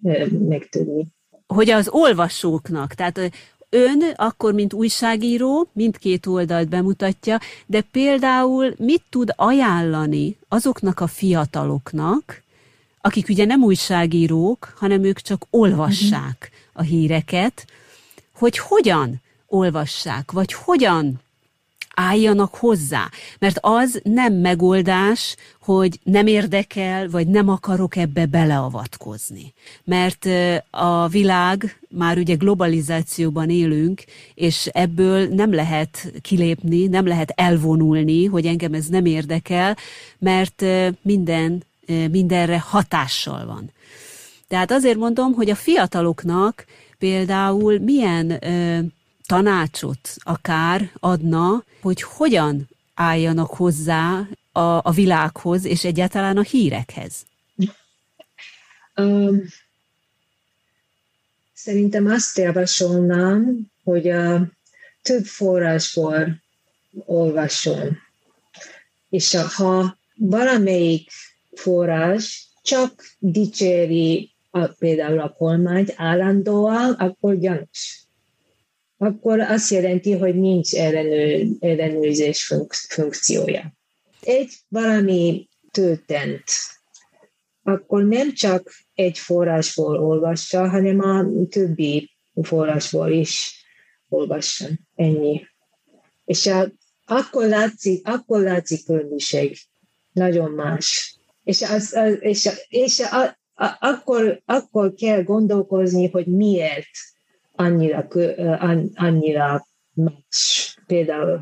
megtudni. Hogy az olvasóknak, tehát ön akkor, mint újságíró, mindkét oldalt bemutatja, de például mit tud ajánlani azoknak a fiataloknak, akik ugye nem újságírók, hanem ők csak olvassák a híreket, hogy hogyan olvassák, vagy hogyan álljanak hozzá. Mert az nem megoldás, hogy nem érdekel, vagy nem akarok ebbe beleavatkozni. Mert a világ, már ugye globalizációban élünk, és ebből nem lehet kilépni, nem lehet elvonulni, hogy engem ez nem érdekel, mert minden, mindenre hatással van. Tehát azért mondom, hogy a fiataloknak például milyen tanácsot akár adna, hogy hogyan álljanak hozzá a, a világhoz, és egyáltalán a hírekhez? Um, szerintem azt javasolnám, hogy a több forrásból olvasson. És ha valamelyik forrás csak dicséri a, például a kormányt állandóan, akkor gyanús. Akkor azt jelenti, hogy nincs ellenőr, ellenőrzés funkciója. Egy valami történt, akkor nem csak egy forrásból olvassa, hanem a többi forrásból is olvasson. Ennyi. És a, akkor látszik, akkor látszik különbség. Nagyon más. És, az, az, és, a, és a, a, akkor, akkor kell gondolkozni, hogy miért annyira, annyira más, például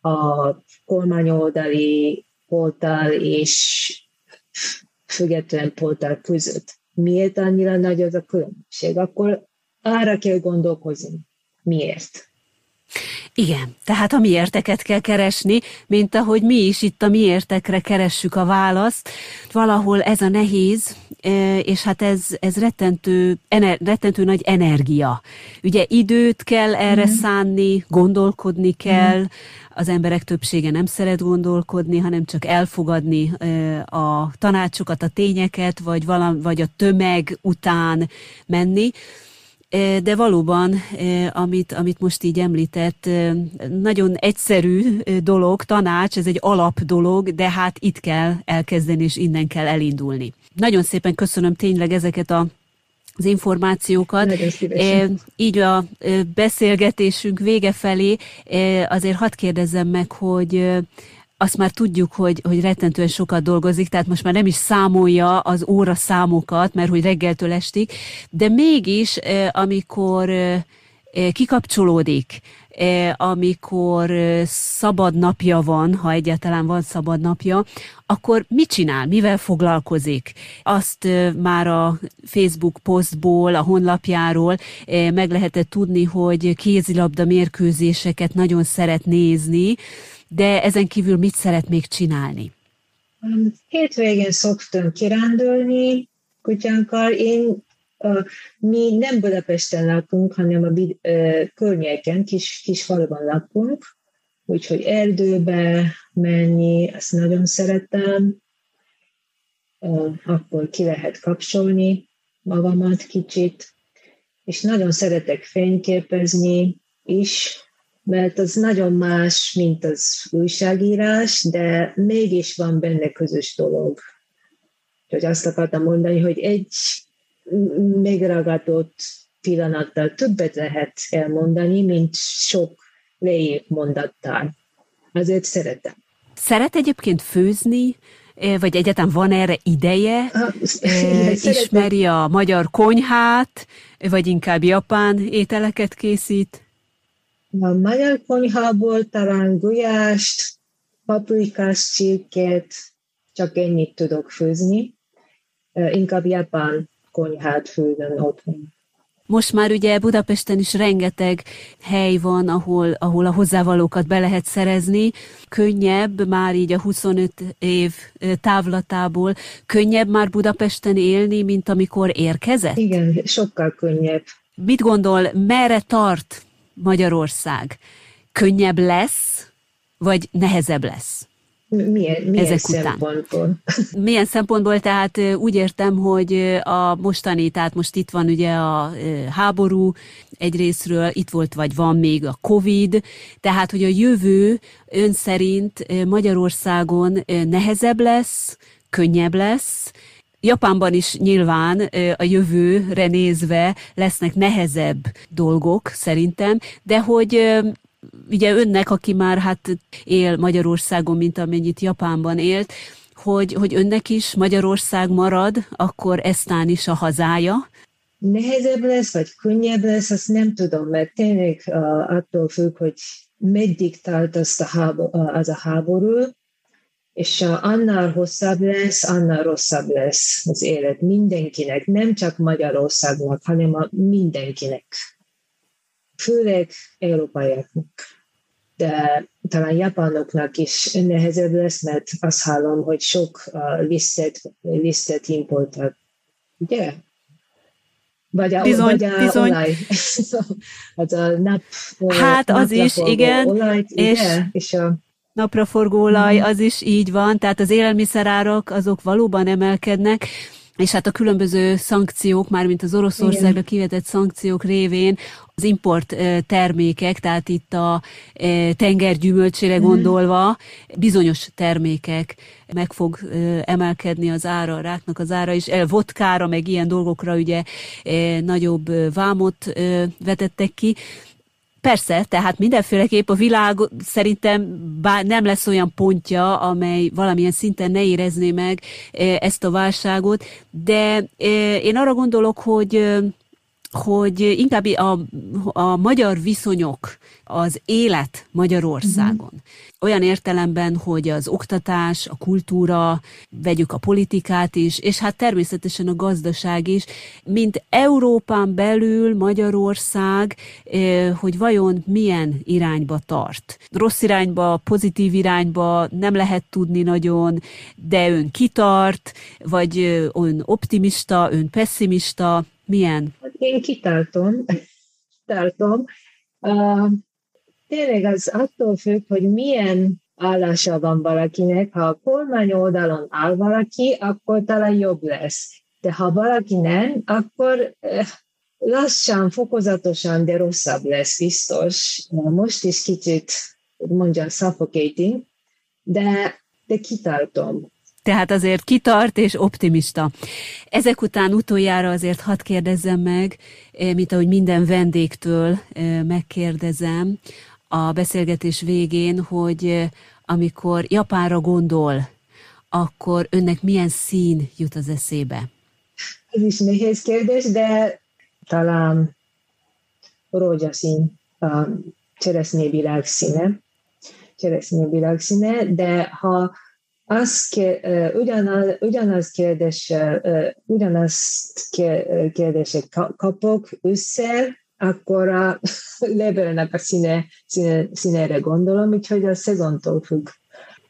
a kormányoldali portál és független portál között. Miért annyira nagy az a különbség? Akkor arra kell gondolkozni. Miért? Igen, tehát a miérteket kell keresni, mint ahogy mi is itt a miértekre keressük a választ. Valahol ez a nehéz, és hát ez, ez rettentő, ener, rettentő nagy energia. Ugye időt kell erre mm. szánni, gondolkodni kell. Mm. Az emberek többsége nem szeret gondolkodni, hanem csak elfogadni a tanácsokat, a tényeket, vagy, valam, vagy a tömeg után menni. De valóban, amit, amit most így említett, nagyon egyszerű dolog, tanács, ez egy alap dolog, de hát itt kell elkezdeni, és innen kell elindulni. Nagyon szépen köszönöm tényleg ezeket a, az információkat. Így a beszélgetésünk vége felé azért hadd kérdezzem meg, hogy azt már tudjuk, hogy, hogy rettentően sokat dolgozik, tehát most már nem is számolja az óra számokat, mert hogy reggeltől estig, de mégis, amikor kikapcsolódik, amikor szabad napja van, ha egyáltalán van szabad napja, akkor mit csinál, mivel foglalkozik? Azt már a Facebook posztból, a honlapjáról meg lehetett tudni, hogy kézilabda mérkőzéseket nagyon szeret nézni, de ezen kívül mit szeret még csinálni? Hétvégén szoktam kirándulni kutyánkkal. Én, mi nem Budapesten lakunk, hanem a környéken, kis, kis faluban lakunk, úgyhogy erdőbe menni, azt nagyon szeretem. Akkor ki lehet kapcsolni magamat kicsit, és nagyon szeretek fényképezni is, mert az nagyon más, mint az újságírás, de mégis van benne közös dolog. Úgyhogy azt akartam mondani, hogy egy megragadott pillanattal többet lehet elmondani, mint sok leírt mondattal. Azért szeretem. Szeret egyébként főzni, vagy egyáltalán van erre ideje? Ismeri a magyar konyhát, vagy inkább japán ételeket készít? A magyar konyhából talán gulyást, paprikás csirkét, csak ennyit tudok főzni. Inkább japán konyhát főzöm otthon. Most már ugye Budapesten is rengeteg hely van, ahol, ahol a hozzávalókat be lehet szerezni. Könnyebb már így a huszonöt év távlatából, könnyebb már Budapesten élni, mint amikor érkezett? Igen, sokkal könnyebb. Mit gondol, merre tart Magyarország? Könnyebb lesz, vagy nehezebb lesz? Milyen, milyen ezek szempontból? Után. Milyen szempontból? Tehát úgy értem, hogy a mostani, tehát most itt van ugye a háború egyrészről, itt volt vagy van még a Covid, tehát hogy a jövő ön szerint Magyarországon nehezebb lesz, könnyebb lesz, Japánban is nyilván a jövőre nézve lesznek nehezebb dolgok szerintem, de hogy... Ugye önnek, aki már hát él Magyarországon, mint amennyit Japánban élt, hogy, hogy önnek is Magyarország marad, akkor eztán is a hazája? Nehezebb lesz, vagy könnyebb lesz, azt nem tudom, mert tényleg attól függ, hogy meddig tart az a háború, az a háború és annál hosszabb lesz, annál rosszabb lesz az élet mindenkinek, nem csak Magyarországnak, hanem a mindenkinek. Főleg európaiaknak, de talán japánoknak is nehezebb lesz, mert azt hallom, hogy sok lisztet, lisztet importál. Ugye? Vagy a, bizony, vagy a bizony. Olaj. az a nap, hát az is, igen. Olajt, és, és a napraforgó olaj, az is így van, tehát az élelmiszerárak azok valóban emelkednek, és hát a különböző szankciók, mármint az Oroszországra kivetett szankciók révén az import termékek, tehát itt a tengergyümölcsére gondolva bizonyos termékek meg fog emelkedni az ára, a ráknak az ára is. Vodkára, meg ilyen dolgokra ugye nagyobb vámot vetettek ki. Persze, tehát mindenféleképp a világ szerintem bár nem lesz olyan pontja, amely valamilyen szinten ne érezné meg ezt a válságot, de én arra gondolok, hogy, hogy inkább a, a magyar viszonyok, az élet Magyarországon. Mm-hmm. Olyan értelemben, hogy az oktatás, a kultúra, vegyük a politikát is, és hát természetesen a gazdaság is, mint Európán belül Magyarország, hogy vajon milyen irányba tart. Rossz irányba, pozitív irányba nem lehet tudni nagyon, de ön kitart, vagy ön optimista, ön pessimista, milyen? Én kitartom, tartom. Uh, Tényleg az attól függ, hogy milyen állása van valakinek. Ha a kormány oldalon áll valaki, akkor talán jobb lesz. De ha valaki nem, akkor lassan, fokozatosan, de rosszabb lesz biztos. Most is kicsit, mondjam, suffocating, de, de kitartom. Tehát azért kitart és optimista. Ezek után utoljára azért hadd kérdezzem meg, mint ahogy minden vendégtől megkérdezem a beszélgetés végén, hogy amikor Japánra gondol, akkor önnek milyen szín jut az eszébe? Ez is nehéz kérdés, de talán rózsaszín, a cseresznyevirág színe, cseresznyevirág színe, de ha Azt kér, uh, ugyanaz, ugyanaz kérdés, uh, ugyanazt kérdések kapok össze, akkor a levelnek a színe, színe, színére gondolom, úgyhogy a szezontól függ.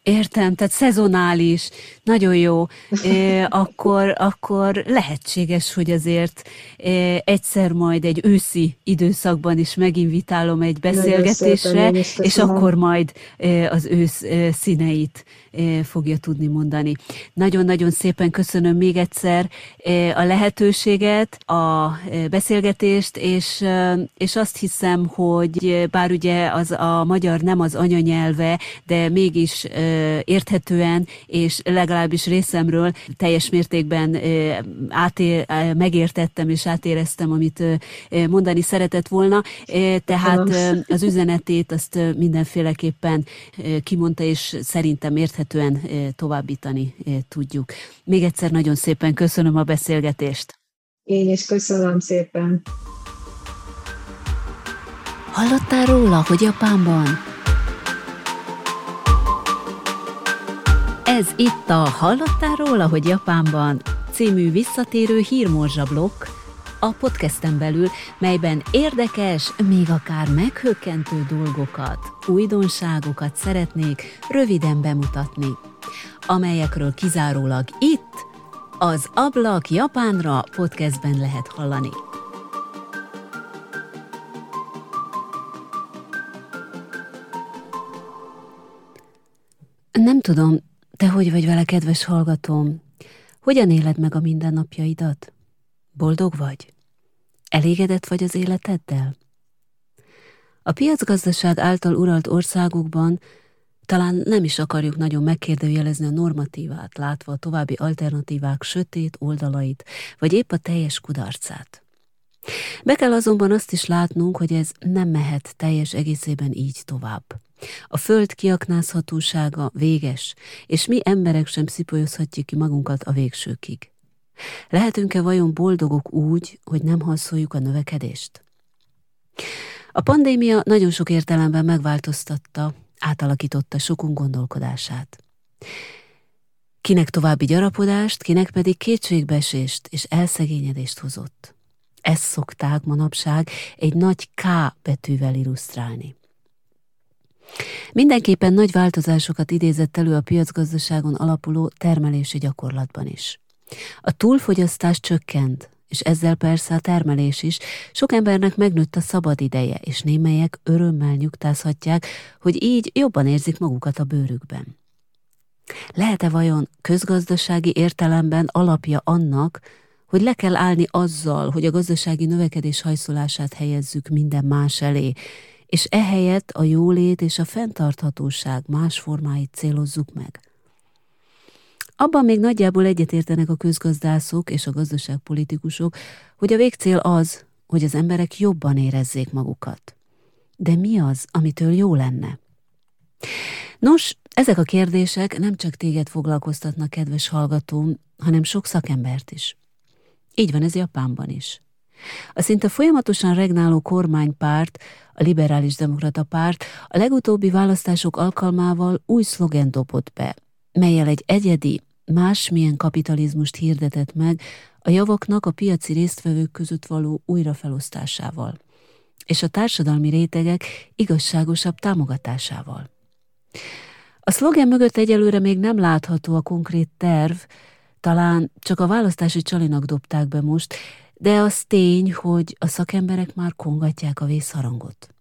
Értem, tehát szezonális, nagyon jó, e, akkor, akkor lehetséges, hogy azért e, egyszer majd egy őszi időszakban is meginvitálom egy beszélgetésre, és akkor majd e, az ősz e, színeit e, fogja tudni mondani. Nagyon-nagyon szépen köszönöm még egyszer a lehetőséget, a beszélgetést, és, és azt hiszem, hogy bár ugye az a magyar nem az anyanyelve, de mégis érthetően, és legalábbis részemről teljes mértékben átér, megértettem és átéreztem, amit mondani szeretett volna, tehát az üzenetét azt mindenféleképpen kimondta, és szerintem érthetően továbbítani tudjuk. Még egyszer nagyon szépen köszönöm a beszélgetést. Én is köszönöm szépen. Hallottál róla, hogy Japánban? Ez itt a Hallottál róla, hogy Japánban című visszatérő hírmorzsablokk, a podcasten belül, melyben érdekes, még akár meghökkentő dolgokat, újdonságokat szeretnék röviden bemutatni, amelyekről kizárólag itt, az Ablak Japánra podcastben lehet hallani. Nem tudom, te hogy vagy vele, kedves hallgatóm? Hogyan éled meg a mindennapjaidat? Boldog vagy? Elégedett vagy az életeddel? A piacgazdaság által uralt országokban talán nem is akarjuk nagyon megkérdőjelezni a normatívát, látva a további alternatívák sötét oldalait, vagy épp a teljes kudarcát. Be kell azonban azt is látnunk, hogy ez nem mehet teljes egészében így tovább. A föld kiaknázhatósága véges, és mi emberek sem szipolyozhatjuk ki magunkat a végsőkig. Lehetünk-e vajon boldogok úgy, hogy nem harcoljuk a növekedést? A pandémia nagyon sok értelemben megváltoztatta, átalakította sokunk gondolkodását. Kinek további gyarapodást, kinek pedig kétségbeesést és elszegényedést hozott. Ezt szokták manapság egy nagy K betűvel illusztrálni. Mindenképpen nagy változásokat idézett elő a piacgazdaságon alapuló termelési gyakorlatban is. A túlfogyasztás csökkent, és ezzel persze a termelés is, sok embernek megnőtt a szabad ideje, és némelyek örömmel nyugtázhatják, hogy így jobban érzik magukat a bőrükben. Lehet-e vajon közgazdasági értelemben alapja annak, hogy le kell állni azzal, hogy a gazdasági növekedés hajszolását helyezzük minden más elé, és ehelyett a jólét és a fenntarthatóság más formáit célozzuk meg? Abban még nagyjából egyetértenek a közgazdászok és a gazdaságpolitikusok, hogy a végcél az, hogy az emberek jobban érezzék magukat. De mi az, amitől jó lenne? Nos, ezek a kérdések nem csak téged foglalkoztatnak, kedves hallgatóm, hanem sok szakembert is. Így van ez Japánban is. A szinte folyamatosan regnáló kormánypárt, a liberális demokrata párt a legutóbbi választások alkalmával új szlogent dobott be, mellyel egy egyedi, másmilyen kapitalizmust hirdetett meg a javaknak a piaci résztvevők között való újrafelosztásával, és a társadalmi rétegek igazságosabb támogatásával. A szlogen mögött egyelőre még nem látható a konkrét terv, talán csak a választási csalinak dobták be most, de az tény, hogy a szakemberek már kongatják a vészharangot.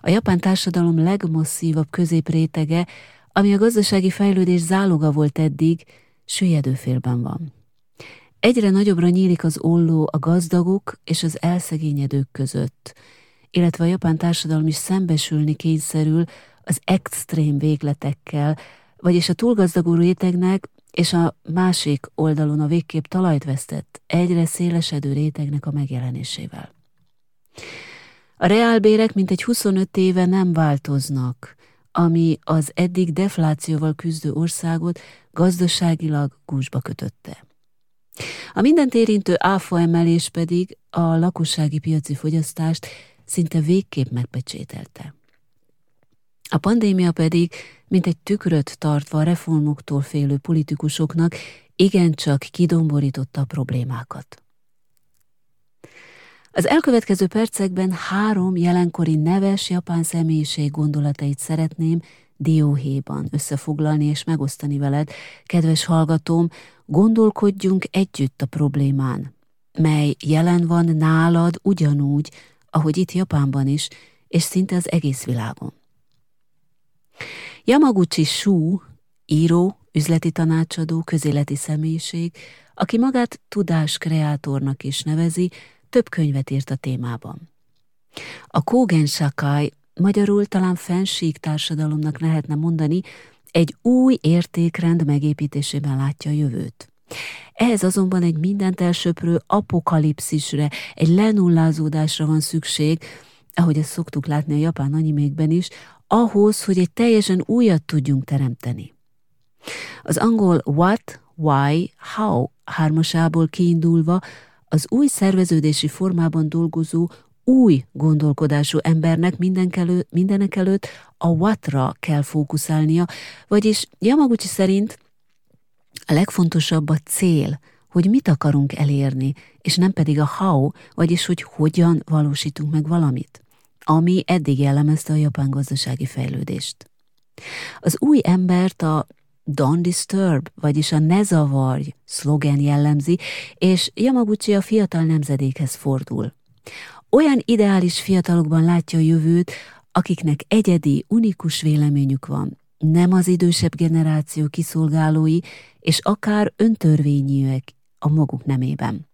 A japán társadalom legmasszívabb középrétege, ami a gazdasági fejlődés záloga volt eddig, süllyedőfélben van. Egyre nagyobbra nyílik az olló a gazdagok és az elszegényedők között, illetve a japán társadalom is szembesülni kényszerül az extrém végletekkel, vagyis a túlgazdagú rétegnek és a másik oldalon a végképp talajt vesztett, egyre szélesedő rétegnek a megjelenésével. A reálbérek mintegy huszonöt éve nem változnak, ami az eddig deflációval küzdő országot gazdaságilag gúzsba kötötte. A mindent érintő áfaemelés pedig a lakossági piaci fogyasztást szinte végképp megpecsételte. A pandémia pedig, mint egy tükröt tartva a reformoktól félő politikusoknak, igencsak kidomborította a problémákat. Az elkövetkező percekben három jelenkori neves japán személyiség gondolatait szeretném dióhéjban összefoglalni és megosztani veled. Kedves hallgatóm, gondolkodjunk együtt a problémán, mely jelen van nálad ugyanúgy, ahogy itt Japánban is, és szinte az egész világon. Yamaguchi Shu Író, üzleti tanácsadó, közéleti személyiség, aki magát tudáskreátornak is nevezi, több könyvet írt a témában. A Kōgen Shakai, magyarul talán fensík társadalomnak lehetne mondani, egy új értékrend megépítésében látja a jövőt. Ehhez azonban egy mindent elsöprő apokalipszisre, egy lenullázódásra van szükség, ahogy ezt szoktuk látni a japán animékben is, ahhoz, hogy egy teljesen újat tudjunk teremteni. Az angol what, why, how hármasából kiindulva az új szerveződési formában dolgozó új gondolkodású embernek mindenkelő, mindenek előtt a what-ra kell fókuszálnia, vagyis Yamaguchi szerint a legfontosabb a cél, hogy mit akarunk elérni, és nem pedig a how, vagyis hogy hogyan valósítunk meg valamit, ami eddig jellemezte a japán gazdasági fejlődést. Az új embert a Don't disturb, vagyis a ne zavarj szlogen jellemzi, és Yamaguchi a fiatal nemzedékhez fordul. Olyan ideális fiatalokban látja a jövőt, akiknek egyedi, unikus véleményük van, nem az idősebb generáció kiszolgálói, és akár öntörvényűek a maguk nemében.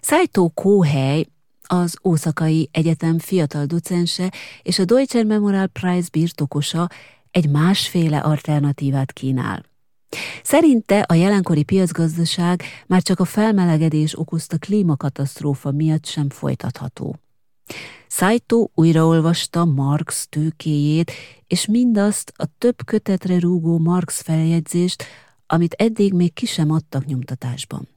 Saito Kohei, az Oszakai Egyetem fiatal docense és a Deutscher Memorial Prize birtokosa egy másféle alternatívát kínál. Szerinte a jelenkori piacgazdaság már csak a felmelegedés okozta klímakatasztrófa miatt sem folytatható. Saito újraolvasta Marx tőkéjét, és mindazt a több kötetre rúgó Marx feljegyzést, amit eddig még ki sem adtak nyomtatásban.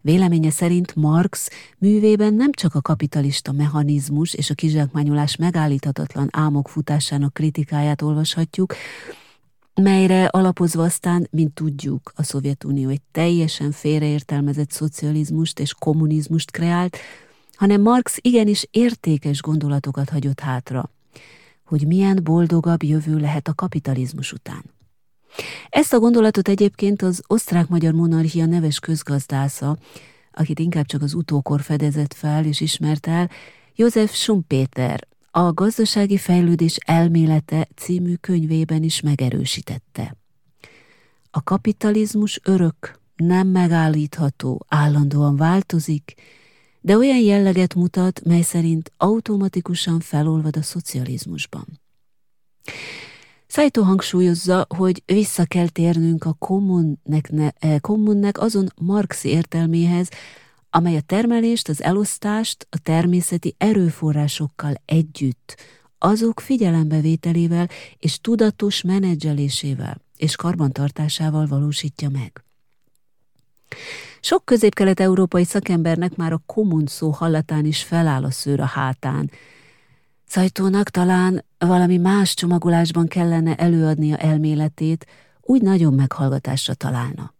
Véleménye szerint Marx művében nem csak a kapitalista mechanizmus és a kizsákmányolás megállíthatatlan álmok futásának kritikáját olvashatjuk, melyre alapozva aztán, mint tudjuk, a Szovjetunió egy teljesen félreértelmezett szocializmust és kommunizmust kreált, hanem Marx igenis értékes gondolatokat hagyott hátra, hogy milyen boldogabb jövő lehet a kapitalizmus után. Ezt a gondolatot egyébként az osztrák-magyar monarchia neves közgazdásza, akit inkább csak az utókor fedezett fel és ismert el, Joseph Schumpeter a Gazdasági fejlődés elmélete című könyvében is megerősítette. A kapitalizmus örök, nem megállítható, állandóan változik, de olyan jelleget mutat, mely szerint automatikusan felolvad a szocializmusban. Saito hangsúlyozza, hogy vissza kell térnünk a kommunnek, ne, eh, kommunnek azon marxi értelméhez, amely a termelést, az elosztást a természeti erőforrásokkal együtt, azok figyelembevételével és tudatos menedzselésével és karbantartásával valósítja meg. Sok közép-kelet-európai szakembernek már a kommun szó hallatán is feláll a szőr a hátán. Saitónak talán valami más csomagolásban kellene előadnia elméletét, úgy nagyon meghallgatásra találna.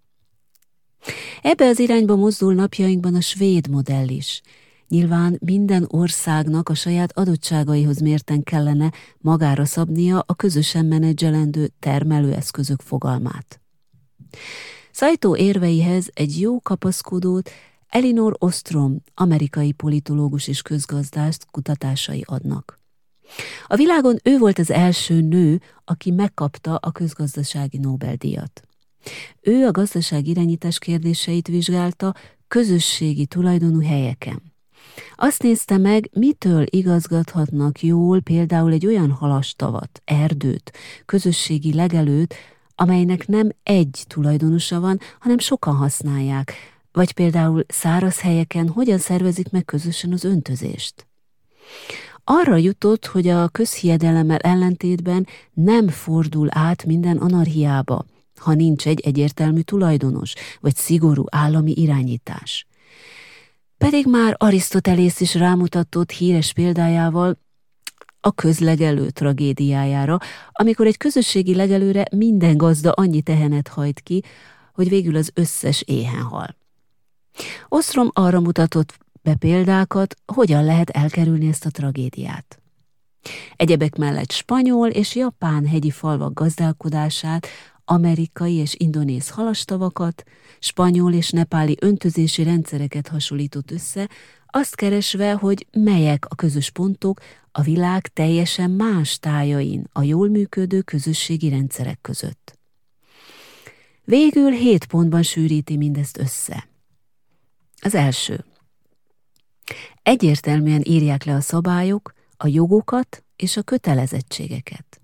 Ebbe az irányba mozdul napjainkban a svéd modell is. Nyilván minden országnak a saját adottságaihoz mérten kellene magára szabnia a közösen menedzselendő termelőeszközök fogalmát. Saito érveihez egy jó kapaszkodót Elinor Ostrom, amerikai politológus és közgazdász kutatásai adnak. A világon ő volt az első nő, aki megkapta a közgazdasági Nobel-díjat. Ő a gazdaság irányítás kérdéseit vizsgálta közösségi tulajdonú helyeken. Azt nézte meg, mitől igazgathatnak jól például egy olyan halastavat, erdőt, közösségi legelőt, amelynek nem egy tulajdonosa van, hanem sokan használják, vagy például száraz helyeken hogyan szervezik meg közösen az öntözést. Arra jutott, hogy a közhiedelemmel ellentétben nem fordul át minden anarchiába, ha nincs egy egyértelmű tulajdonos, vagy szigorú állami irányítás. Pedig már Arisztotelész is rámutatott híres példájával a közlegelő tragédiájára, amikor egy közösségi legelőre minden gazda annyi tehenet hajt ki, hogy végül az összes éhen hal. Ostrom arra mutatott be példákat, hogyan lehet elkerülni ezt a tragédiát. Egyebek mellett spanyol és japán hegyi falvak gazdálkodását, amerikai és indonéz halastavakat, spanyol és nepáli öntözési rendszereket hasonlított össze, azt keresve, hogy melyek a közös pontok a világ teljesen más tájain a jól működő közösségi rendszerek között. Végül hét pontban sűríti mindezt össze. Az első. Egyértelműen írják le a szabályok, a jogokat és a kötelezettségeket.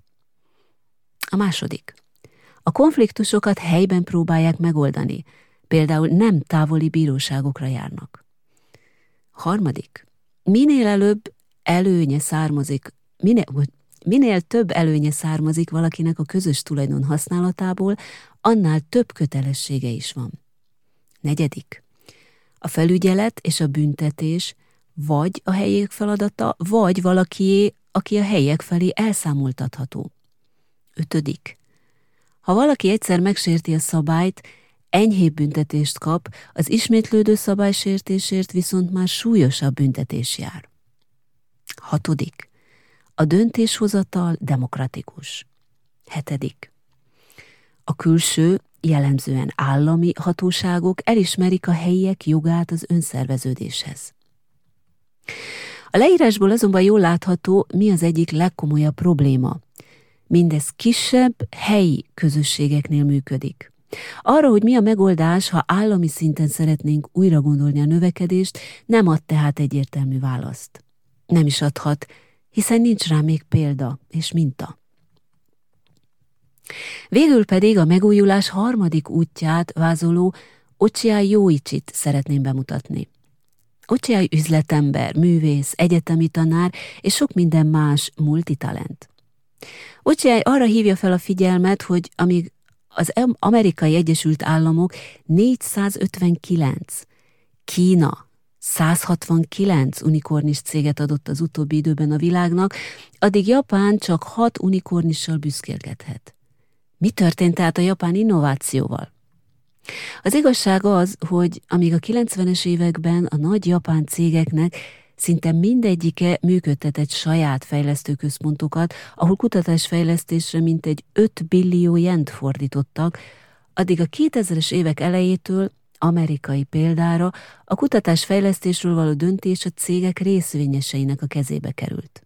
A második. A konfliktusokat helyben próbálják megoldani, például nem távoli bíróságokra járnak. Harmadik. Minél előbb előnye származik, minél, minél több előnye származik valakinek a közös tulajdon használatából, annál több kötelessége is van. Negyedik. A felügyelet és a büntetés vagy a helyiek feladata, vagy valakié, aki a helyiek felé elszámoltatható. Ötödik. Ha valaki egyszer megsérti a szabályt, enyhébb büntetést kap, az ismétlődő szabálysértésért viszont már súlyosabb büntetés jár. Hatodik. A döntéshozatal demokratikus. Hetedik. A külső, jellemzően állami hatóságok elismerik a helyiek jogát az önszerveződéshez. A leírásból azonban jól látható, mi az egyik legkomolyabb probléma. Mindez kisebb, helyi közösségeknél működik. Arra, hogy mi a megoldás, ha állami szinten szeretnénk újra gondolni a növekedést, nem ad tehát egyértelmű választ. Nem is adhat, hiszen nincs rá még példa és minta. Végül pedig a megújulás harmadik útját vázoló Ochiai Yoichit szeretném bemutatni. Ochiai üzletember, művész, egyetemi tanár és sok minden más multitalent. Ochiai arra hívja fel a figyelmet, hogy amíg az Amerikai Egyesült Államok négyszázötvenkilenc, Kína száz hatvankilenc unikornis céget adott az utóbbi időben a világnak, addig Japán csak hat unikornissal büszkélkedhet. Mi történt tehát a japán innovációval? Az igazság az, hogy amíg a kilencvenes években a nagy japán cégeknek szinte mindegyike működtetett saját fejlesztőközpontokat, ahol kutatásfejlesztésre mintegy öt billió jent fordítottak, addig a kétezres évek elejétől amerikai példára a kutatásfejlesztésről való döntés a cégek részvényeseinek a kezébe került.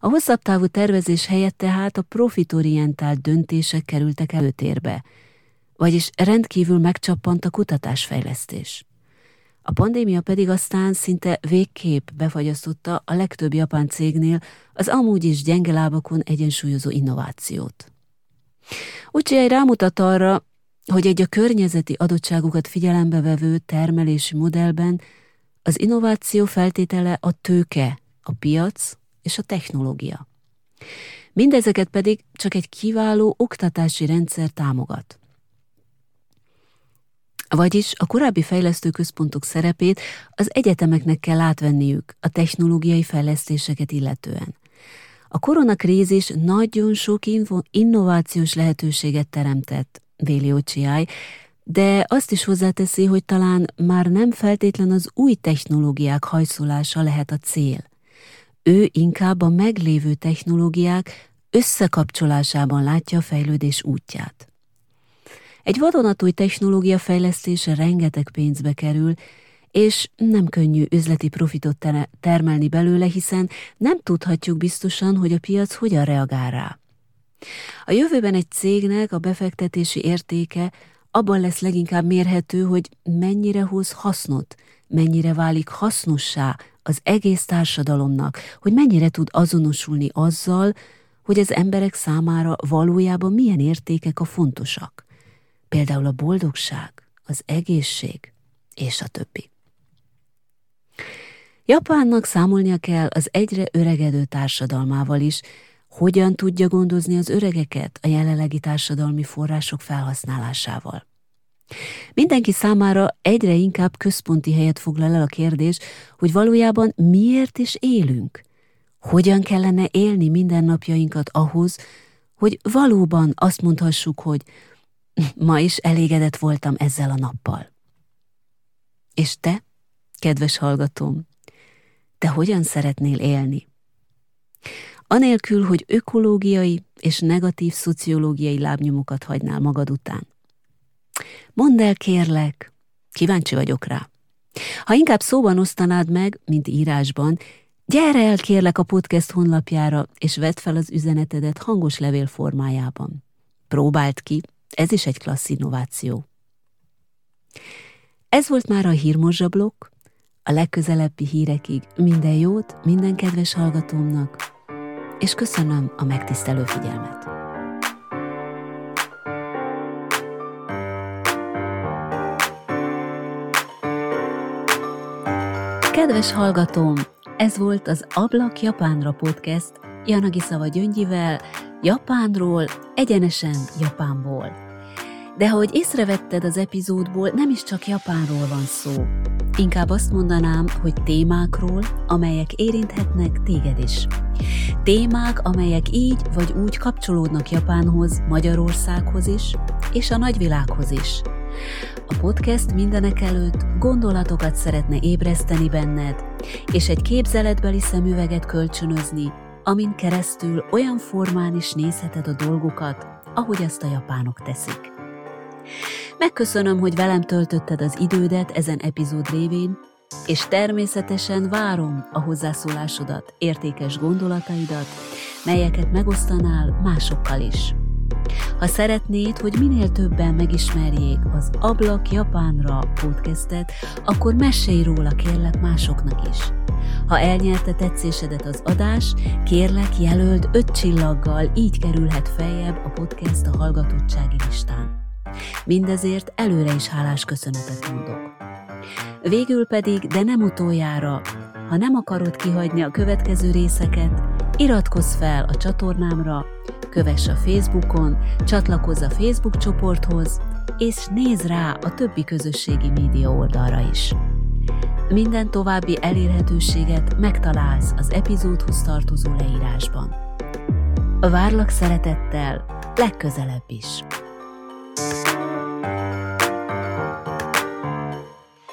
A hosszabb távú tervezés helyett tehát a profitorientált döntések kerültek előtérbe, vagyis rendkívül megcsappant a kutatásfejlesztés. A pandémia pedig aztán szinte végképp befagyasztotta a legtöbb japán cégnél az amúgy is gyenge lábakon egyensúlyozó innovációt. Ochiai rámutat arra, hogy egy a környezeti adottságokat figyelembe vevő termelési modellben az innováció feltétele a tőke, a piac és a technológia. Mindezeket pedig csak egy kiváló oktatási rendszer támogat. Vagyis a korábbi fejlesztőközpontok szerepét az egyetemeknek kell átvenniük a technológiai fejlesztéseket illetően. A koronakrízis nagyon sok innovációs lehetőséget teremtett, véli Ochiai, de azt is hozzáteszi, hogy talán már nem feltétlen az új technológiák hajszolása lehet a cél. Ő inkább a meglévő technológiák összekapcsolásában látja a fejlődés útját. Egy vadonatúj technológia fejlesztése rengeteg pénzbe kerül, és nem könnyű üzleti profitot termelni belőle, hiszen nem tudhatjuk biztosan, hogy a piac hogyan reagál rá. A jövőben egy cégnek a befektetési értéke abban lesz leginkább mérhető, hogy mennyire hoz hasznot, mennyire válik hasznossá az egész társadalomnak, hogy mennyire tud azonosulni azzal, hogy az emberek számára valójában milyen értékek a fontosak. Például a boldogság, az egészség, és a többi. Japánnak számolnia kell az egyre öregedő társadalmával is, hogyan tudja gondozni az öregeket a jelenlegi társadalmi források felhasználásával. Mindenki számára egyre inkább központi helyet foglal el a kérdés, hogy valójában miért is élünk? Hogyan kellene élni mindennapjainkat ahhoz, hogy valóban azt mondhassuk, hogy ma is elégedett voltam ezzel a nappal. És te, kedves hallgatóm, te hogyan szeretnél élni? Anélkül, hogy ökológiai és negatív szociológiai lábnyomokat hagynál magad után. Mondd el, kérlek, kíváncsi vagyok rá. Ha inkább szóban osztanád meg, mint írásban, gyere el kérlek a podcast honlapjára, és vedd fel az üzenetedet hangos levél formájában. Próbáld ki, ez is egy klassz innováció. Ez volt már a Hírmorzsa blokk. A legközelebbi hírekig minden jót minden kedves hallgatómnak, és köszönöm a megtisztelő figyelmet. Kedves hallgatóm, ez volt az Ablak Japánra podcast Janagi Szava Gyöngyivel, Japánról, egyenesen Japánból. De ahogy észrevetted az epizódból, nem is csak Japánról van szó. Inkább azt mondanám, hogy témákról, amelyek érinthetnek téged is. Témák, amelyek így vagy úgy kapcsolódnak Japánhoz, Magyarországhoz is, és a nagyvilághoz is. A podcast mindenekelőtt gondolatokat szeretne ébreszteni benned, és egy képzeletbeli szemüveget kölcsönözni, amin keresztül olyan formán is nézheted a dolgokat, ahogy azt a japánok teszik. Megköszönöm, hogy velem töltötted az idődet ezen epizód révén, és természetesen várom a hozzászólásodat, értékes gondolataidat, melyeket megosztanál másokkal is. Ha szeretnéd, hogy minél többen megismerjék az Ablak Japánra podcastet, akkor mesélj róla kérlek másoknak is. Ha elnyerte tetszésedet az adás, kérlek jelöld öt csillaggal, így kerülhet feljebb a podcast a hallgatottsági listán. Mindezért előre is hálás köszönetet mondok. Végül pedig, de nem utoljára, ha nem akarod kihagyni a következő részeket, iratkozz fel a csatornámra, kövess a Facebookon, csatlakozz a Facebook csoporthoz, és nézz rá a többi közösségi média oldalra is. Minden további elérhetőséget megtalálsz az epizódhoz tartozó leírásban. Várlak szeretettel, legközelebb is!